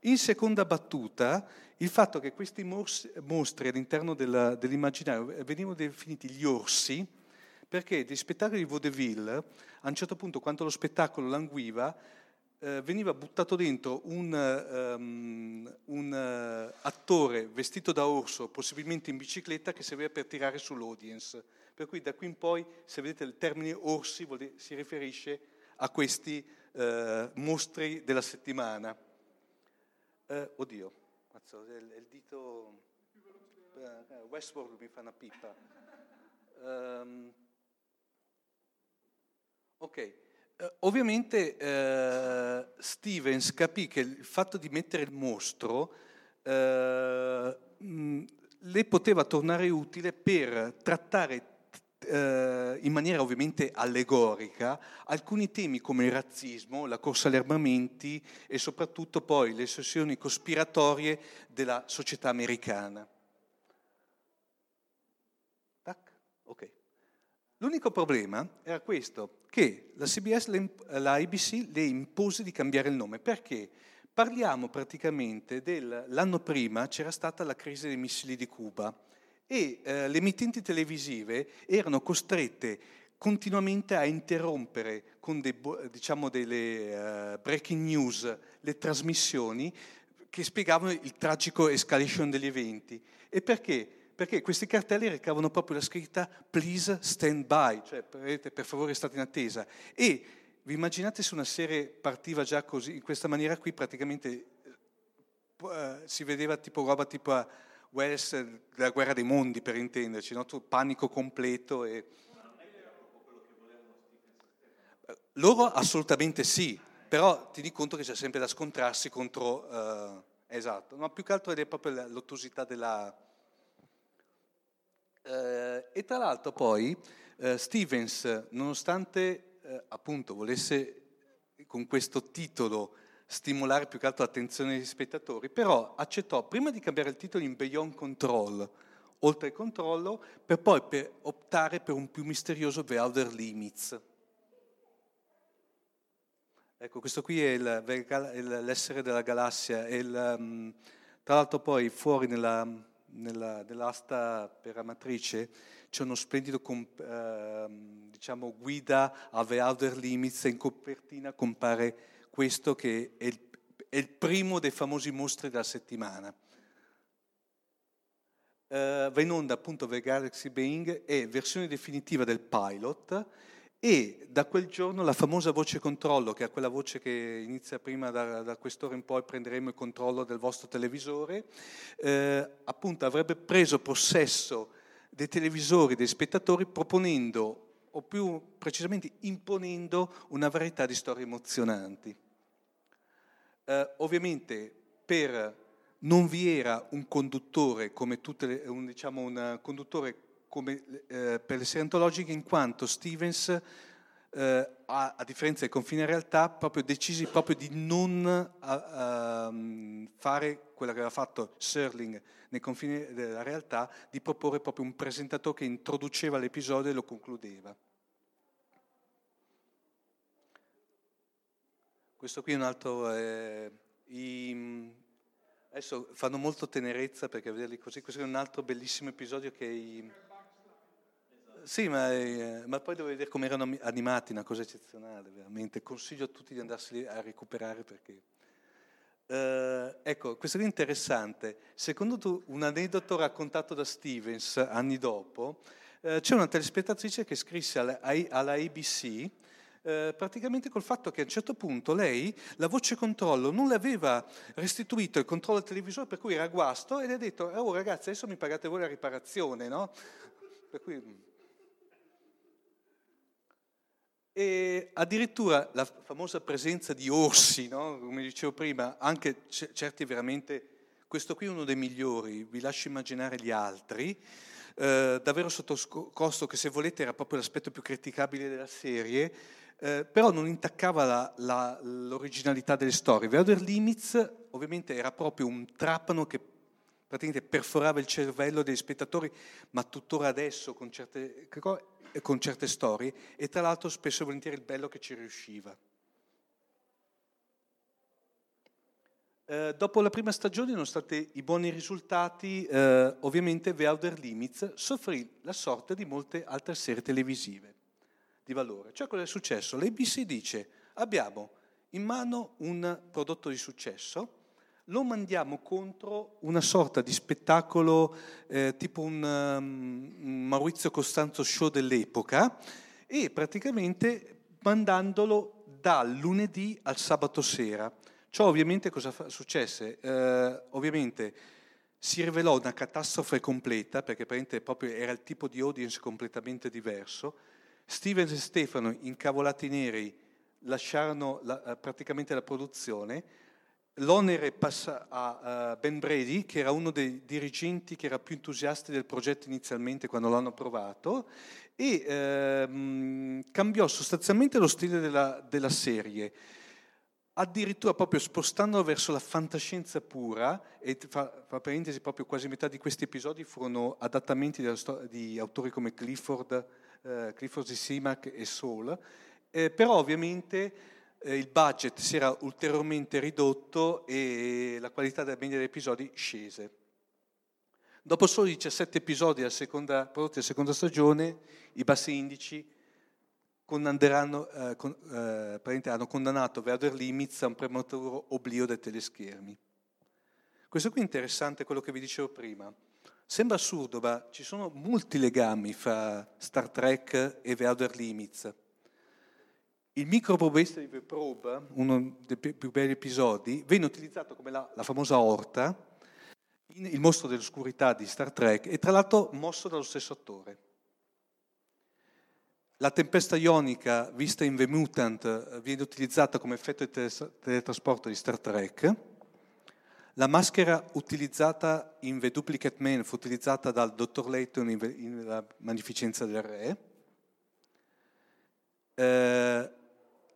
In seconda battuta, il fatto che questi mostri all'interno dell'immaginario venivano definiti gli orsi, perché degli spettacoli di vaudeville, a un certo punto, quando lo spettacolo languiva, veniva buttato dentro un attore vestito da orso, possibilmente in bicicletta, che serviva per tirare sull'audience. Per cui da qui in poi, se vedete il termine orsi, si riferisce a questi mostri della settimana. Oddio, il dito Westworld mi fa una pipa. Ok, ovviamente Stevens capì che il fatto di mettere il mostro le poteva tornare utile per trattare in maniera ovviamente allegorica alcuni temi come il razzismo, la corsa agli armamenti e soprattutto poi le ossessioni cospiratorie della società americana. Tac? Okay. L'unico problema era questo, che la CBS, la ABC le impose di cambiare il nome, perché parliamo praticamente dell'anno prima c'era stata la crisi dei missili di Cuba, e le emittenti televisive erano costrette continuamente a interrompere con delle breaking news le trasmissioni che spiegavano il tragico escalation degli eventi. E perché? Perché questi cartelli recavano proprio la scritta Please Stand By, cioè per favore state in attesa. E vi immaginate se una serie partiva già così, in questa maniera qui, praticamente si vedeva tipo roba tipo Welles, la guerra dei mondi per intenderci, no? Panico completo. Loro assolutamente sì, però ti di conto che c'è sempre da scontrarsi contro... esatto, ma più che altro è proprio l'ottusità della... e tra l'altro poi Stevens, nonostante appunto volesse con questo titolo stimolare più che altro l'attenzione degli spettatori, però accettò prima di cambiare il titolo in Beyond Control, oltre il controllo, per poi optare per un più misterioso The Outer Limits. Ecco, questo qui è l'essere della galassia. Tra l'altro poi fuori nell'asta per Amatrice c'è uno splendido guida a The Outer Limits, e in copertina compare questo che è il primo dei famosi mostri della settimana. Va in onda appunto The Galaxy Bang, è versione definitiva del pilot, e da quel giorno la famosa voce controllo, che è quella voce che inizia prima da quest'ora in poi prenderemo il controllo del vostro televisore, appunto avrebbe preso possesso dei televisori, dei spettatori, proponendo, o più precisamente imponendo, una varietà di storie emozionanti. Ovviamente non vi era un conduttore come per le serie antologiche, in quanto Stevens, a differenza del Confine Realtà, proprio decise di non fare quella che aveva fatto Serling nei Confini della Realtà, di proporre proprio un presentatore che introduceva l'episodio e lo concludeva. Questo qui è un altro... adesso fanno molto tenerezza perché vederli così. Questo è un altro bellissimo episodio che... Sì, ma poi devo vedere come erano animati, una cosa eccezionale, veramente. Consiglio a tutti di andarsi a recuperare perché... ecco, questo è interessante. Secondo un aneddoto raccontato da Stevens anni dopo, c'è una telespettatrice che scrisse alla ABC praticamente col fatto che a un certo punto lei la voce controllo non le aveva restituito il controllo del televisore, per cui era guasto, e le ha detto: oh ragazzi, adesso mi pagate voi la riparazione, no? Per cui... E addirittura la famosa presenza di orsi, no? Come dicevo prima, anche certi veramente, questo qui è uno dei migliori, vi lascio immaginare gli altri, davvero sotto costo, che se volete era proprio l'aspetto più criticabile della serie, però non intaccava l'originalità delle storie. The Outer Limits ovviamente era proprio un trapano che praticamente perforava il cervello degli spettatori, ma tuttora adesso con certe storie, e tra l'altro spesso e volentieri il bello che ci riusciva. Dopo la prima stagione, nonostante i buoni risultati, ovviamente The Outer Limits soffrì la sorte di molte altre serie televisive di valore. Cioè, cosa è successo? L'ABC dice: abbiamo in mano un prodotto di successo, lo mandiamo contro una sorta di spettacolo tipo un Maurizio Costanzo show dell'epoca, e praticamente mandandolo dal lunedì al sabato sera. Ciò ovviamente cosa successe? Ovviamente si rivelò una catastrofe completa, perché praticamente proprio era il tipo di audience completamente diverso. Stevens e Stefano, incavolati neri, lasciarono praticamente la produzione. L'onere passa a Ben Brady, che era uno dei dirigenti che era più entusiasta del progetto inizialmente quando l'hanno provato, e cambiò sostanzialmente lo stile della serie, addirittura proprio spostandolo verso la fantascienza pura. E fra parentesi, proprio quasi metà di questi episodi furono adattamenti di autori come Clifford C. Simak e Saul, però ovviamente il budget si era ulteriormente ridotto e la qualità della media degli episodi scese. Dopo solo 17 episodi prodotti alla seconda stagione, i bassi indici hanno condannato The Outer Limits a un prematuro oblio dai teleschermi. Questo qui è interessante, quello che vi dicevo prima. Sembra assurdo, ma ci sono molti legami fra Star Trek e The Outer Limits. Il microprobista di The Probe, uno dei più belli episodi, venne utilizzato come la famosa orta, il mostro dell'oscurità di Star Trek, e tra l'altro mosso dallo stesso attore. La tempesta ionica, vista in The Mutant, viene utilizzata come effetto di teletrasporto di Star Trek. La maschera utilizzata in The Duplicate Man fu utilizzata dal Dottor Layton in La Magnificenza del Re.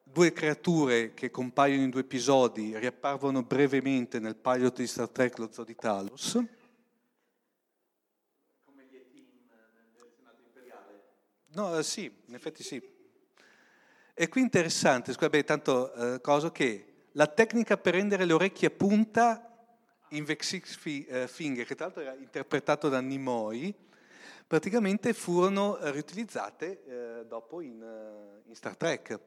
Due creature che compaiono in due episodi riapparvono brevemente nel pilot di Star Trek, lo Zoo di Talos, come gli E.T. nel Senato Imperiale. No, sì, in effetti sì. E qui interessante, scusate, tanto cosa che la tecnica per rendere le orecchie a punta in The Six Finger, che tra l'altro era interpretato da Nimoy, praticamente furono riutilizzate dopo in Star Trek.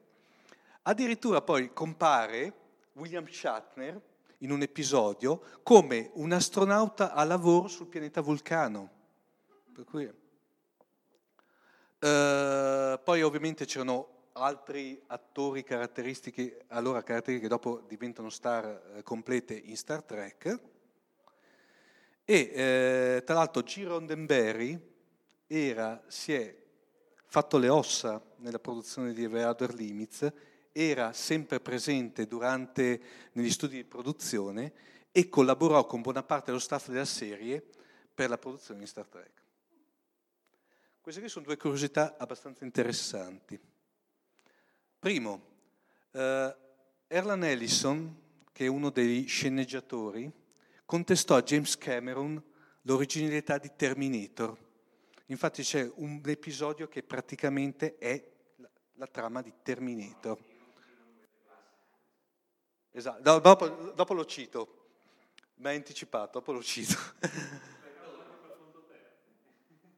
Addirittura poi compare William Shatner in un episodio come un astronauta a lavoro sul pianeta Vulcano. Per cui, poi ovviamente c'erano altri attori caratteristiche che dopo diventano star complete in Star Trek. E tra l'altro G. Roddenberry si è fatto le ossa nella produzione di The Outer Limits, era sempre presente negli studi di produzione e collaborò con buona parte dello staff della serie per la produzione di Star Trek. Queste qui sono due curiosità abbastanza interessanti. Primo, Erland Ellison, che è uno dei sceneggiatori, contestò a James Cameron l'originalità di Terminator. Infatti c'è un episodio che praticamente è la trama di Terminator. Esatto, dopo lo cito. Mi ha anticipato, dopo lo cito.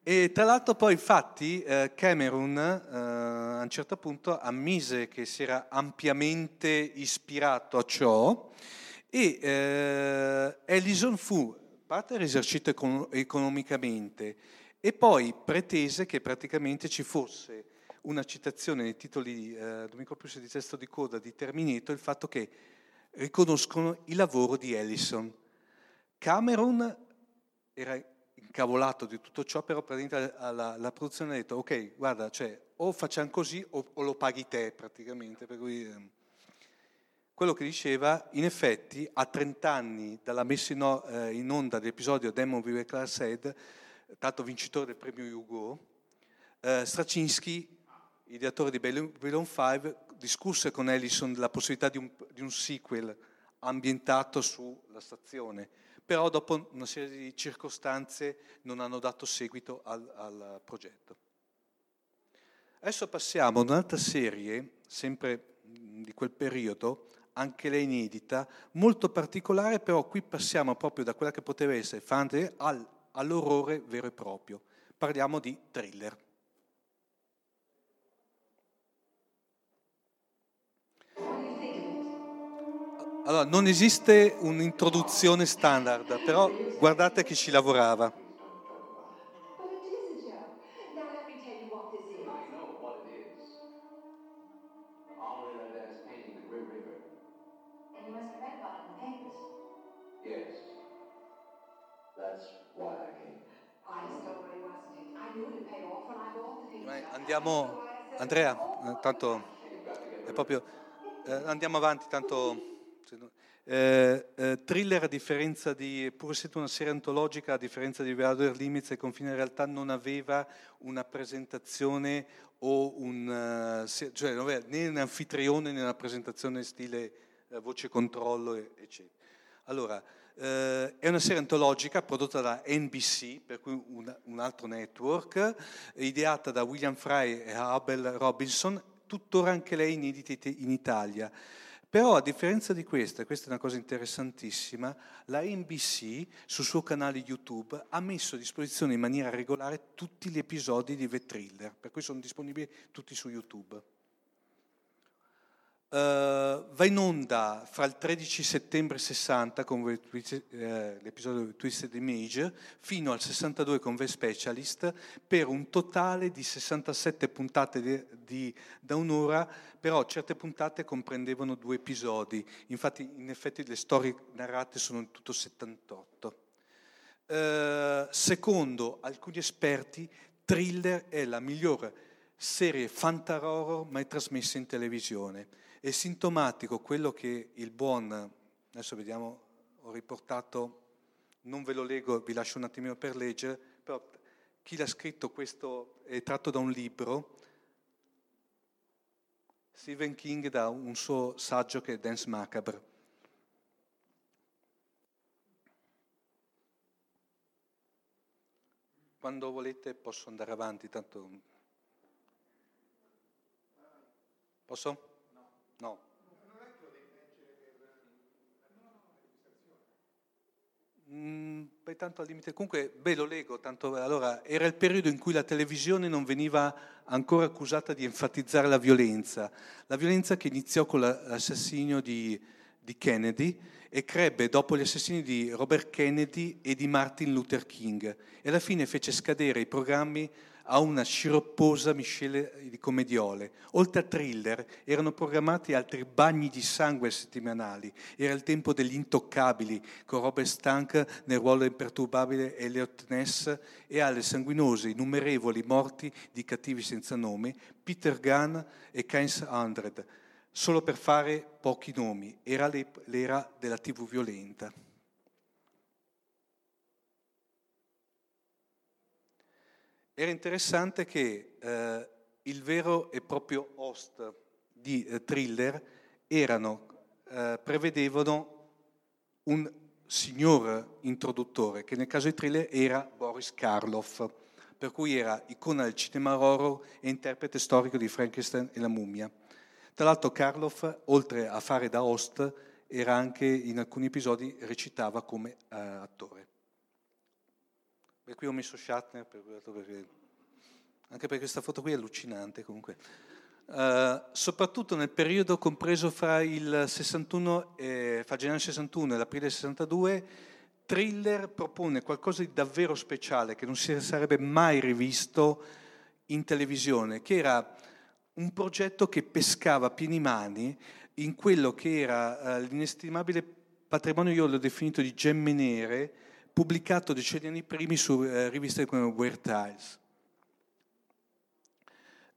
E tra l'altro poi infatti Cameron a un certo punto ammise che si era ampiamente ispirato a ciò, e Ellison fu parte risarcito economicamente, e poi pretese che praticamente ci fosse una citazione nei titoli corpus di testo di coda di Terminator, il fatto che riconoscono il lavoro di Ellison. Cameron era incavolato di tutto ciò, però praticamente la produzione ha detto ok, guarda, cioè, o facciamo così o lo paghi te praticamente. Per cui, quello che diceva, in effetti, a 30 anni dalla messa in onda dell'episodio Demonville e Class Ed, tanto vincitore del premio Hugo, Straczynski, ideatore di Babylon 5, discusse con Ellison la possibilità di un sequel ambientato sulla stazione, però dopo una serie di circostanze non hanno dato seguito al progetto. Adesso passiamo ad un'altra serie, sempre di quel periodo, anche lei inedita, molto particolare, però qui passiamo proprio da quella che poteva essere fantasy all'orrore vero e proprio. Parliamo di Thriller. Allora, non esiste un'introduzione standard, però guardate chi ci lavorava. Andiamo, Andrea, tanto è proprio andiamo avanti, tanto. Thriller, a differenza di, pur essendo una serie antologica, a differenza di The Outer Limits e Confine in realtà, non aveva una presentazione o cioè non aveva né un anfitrione né una presentazione stile voce controllo eccetera. Allora, è una serie antologica prodotta da NBC, per cui un altro network, ideata da William Fry e Abel Robinson, tuttora anche lei inedita in Italia. Però a differenza di questa è una cosa interessantissima, la NBC sul suo canale YouTube ha messo a disposizione in maniera regolare tutti gli episodi di The Thriller, per cui sono disponibili tutti su YouTube. Va in onda fra il 13 settembre 60 con l'episodio Twisted Image fino al 62 con The Specialist, per un totale di 67 puntate da un'ora, però certe puntate comprendevano 2 episodi, infatti in effetti le storie narrate sono in tutto 78. Secondo alcuni esperti, Thriller è la migliore serie fantaroro mai trasmessa in televisione. È sintomatico quello che il buon, adesso vediamo, ho riportato, non ve lo leggo, vi lascio un attimino per leggere, però chi l'ha scritto questo è tratto da un libro, Stephen King, da un suo saggio che è Dance Macabre. Quando volete posso andare avanti, tanto... Posso? No. Beh, tanto al limite. Comunque, lo leggo. Tanto, allora, era il periodo in cui la televisione non veniva ancora accusata di enfatizzare la violenza. La violenza che iniziò con l'assassinio di Kennedy e crebbe dopo gli assassini di Robert Kennedy e di Martin Luther King. E alla fine fece scadere i programmi a una sciropposa miscela di commediole. Oltre a Thriller erano programmati altri bagni di sangue settimanali. Era il tempo degli Intoccabili, con Robert Stack nel ruolo imperturbabile Elliot Ness, e alle sanguinose innumerevoli morti di cattivi senza nome, Peter Gunn e Keynes 100, solo per fare pochi nomi. Era l'era della TV violenta. Era interessante che il vero e proprio host di Thriller prevedevano un signor introduttore, che nel caso di Thriller era Boris Karloff, per cui era icona del cinema horror e interprete storico di Frankenstein e la mummia. Tra l'altro Karloff, oltre a fare da host, era anche in alcuni episodi recitava come attore. Per cui ho messo Shatner, anche perché questa foto qui è allucinante comunque. Soprattutto nel periodo compreso fra il 61 fra gennaio 61 e l'aprile 62, Thriller propone qualcosa di davvero speciale che non si sarebbe mai rivisto in televisione, che era un progetto che pescava a pieni mani in quello che era l'inestimabile patrimonio, io l'ho definito di gemme nere, pubblicato decenni primi su riviste come Weird Tales.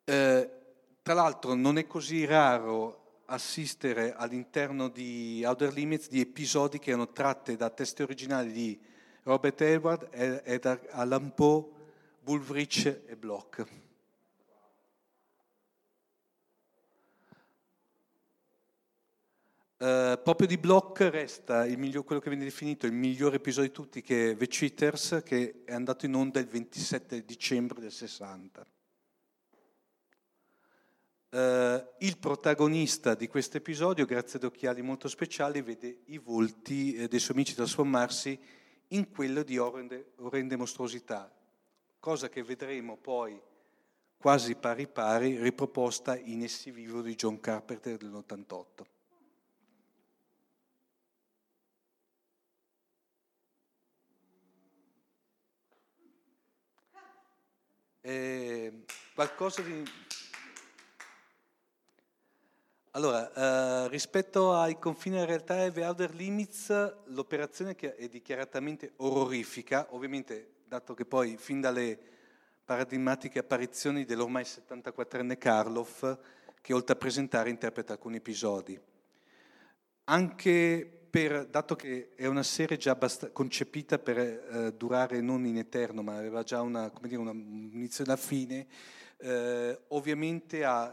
Tra l'altro non è così raro assistere all'interno di Outer Limits di episodi che erano tratte da testi originali di Robert Edward, Edgar Allan Poe, Woolrich e Bloch. Proprio di Bloch resta quello che viene definito il migliore episodio di tutti, che è The Cheaters, che è andato in onda il 27 dicembre del 60. Il protagonista di questo episodio, grazie ad occhiali molto speciali, vede i volti dei suoi amici trasformarsi in quello di orrende mostruosità, cosa che vedremo poi quasi pari pari riproposta in Essi Vivo di John Carpenter dell'88. Allora, rispetto ai confini della realtà e The Outer Limits, l'operazione che è dichiaratamente orrorifica, ovviamente dato che poi fin dalle paradigmatiche apparizioni dell'ormai 74enne Karloff, che oltre a presentare interpreta alcuni episodi. Anche dato che è una serie già concepita per durare non in eterno, ma aveva già un inizio e una fine, ovviamente era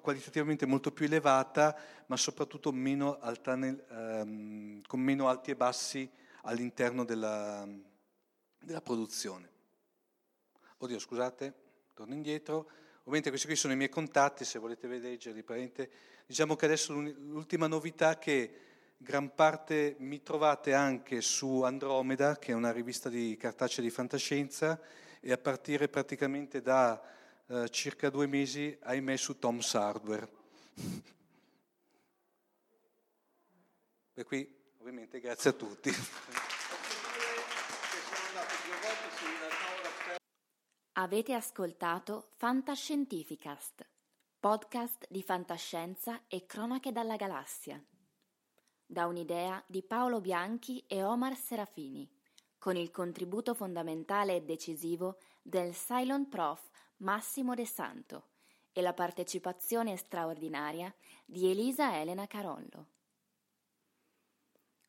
qualitativamente molto più elevata, ma soprattutto meno con meno alti e bassi all'interno della produzione. Oddio, scusate, torno indietro. Ovviamente questi qui sono i miei contatti, se volete leggerli. Diciamo che adesso l'ultima novità è che gran parte mi trovate anche su Andromeda, che è una rivista di cartacea di fantascienza, e a partire praticamente da circa 2 mesi, ahimè, su Tom's Hardware. E qui, ovviamente, grazie a tutti. Avete ascoltato Fantascientificast, podcast di fantascienza e cronache dalla galassia. Da un'idea di Paolo Bianchi e Omar Serafini, con il contributo fondamentale e decisivo del Cylon Prof Massimo De Santo e la partecipazione straordinaria di Elisa Elena Carollo.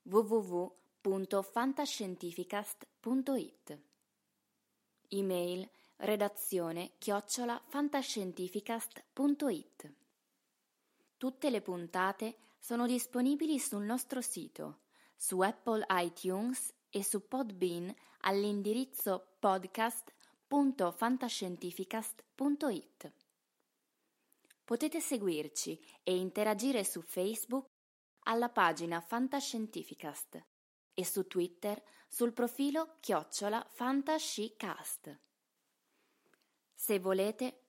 www.fantascientificast.it. Email redazione@fantascientificast.it. Tutte le puntate sono disponibili sul nostro sito, su Apple iTunes e su Podbean all'indirizzo podcast.fantascientificast.it. Potete seguirci e interagire su Facebook alla pagina Fantascientificast e su Twitter sul profilo @fantascicast. Se volete,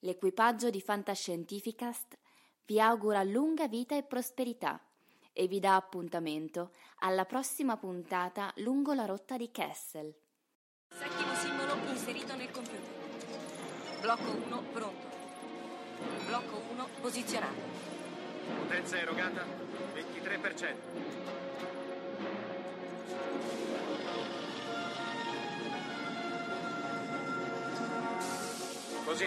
L'equipaggio di Fantascientificast vi augura lunga vita e prosperità e vi dà appuntamento alla prossima puntata lungo la rotta di Kessel. Settimo simbolo inserito nel computer. Blocco 1 pronto. Blocco 1 posizionato. Potenza erogata 23%. Così.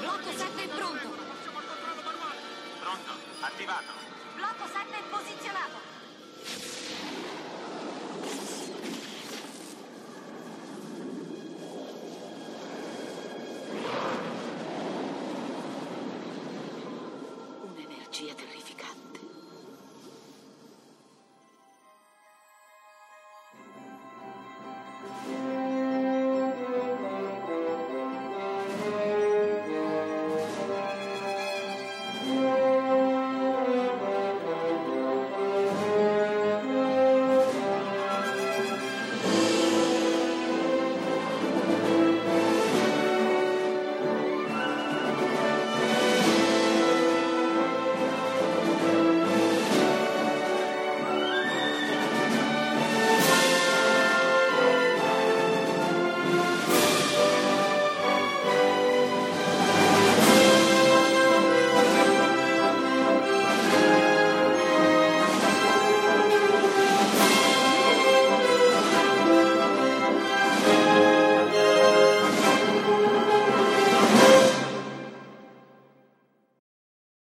Blocco 7 è pronto. Pronto, attivato. Blocco 7 posizionato.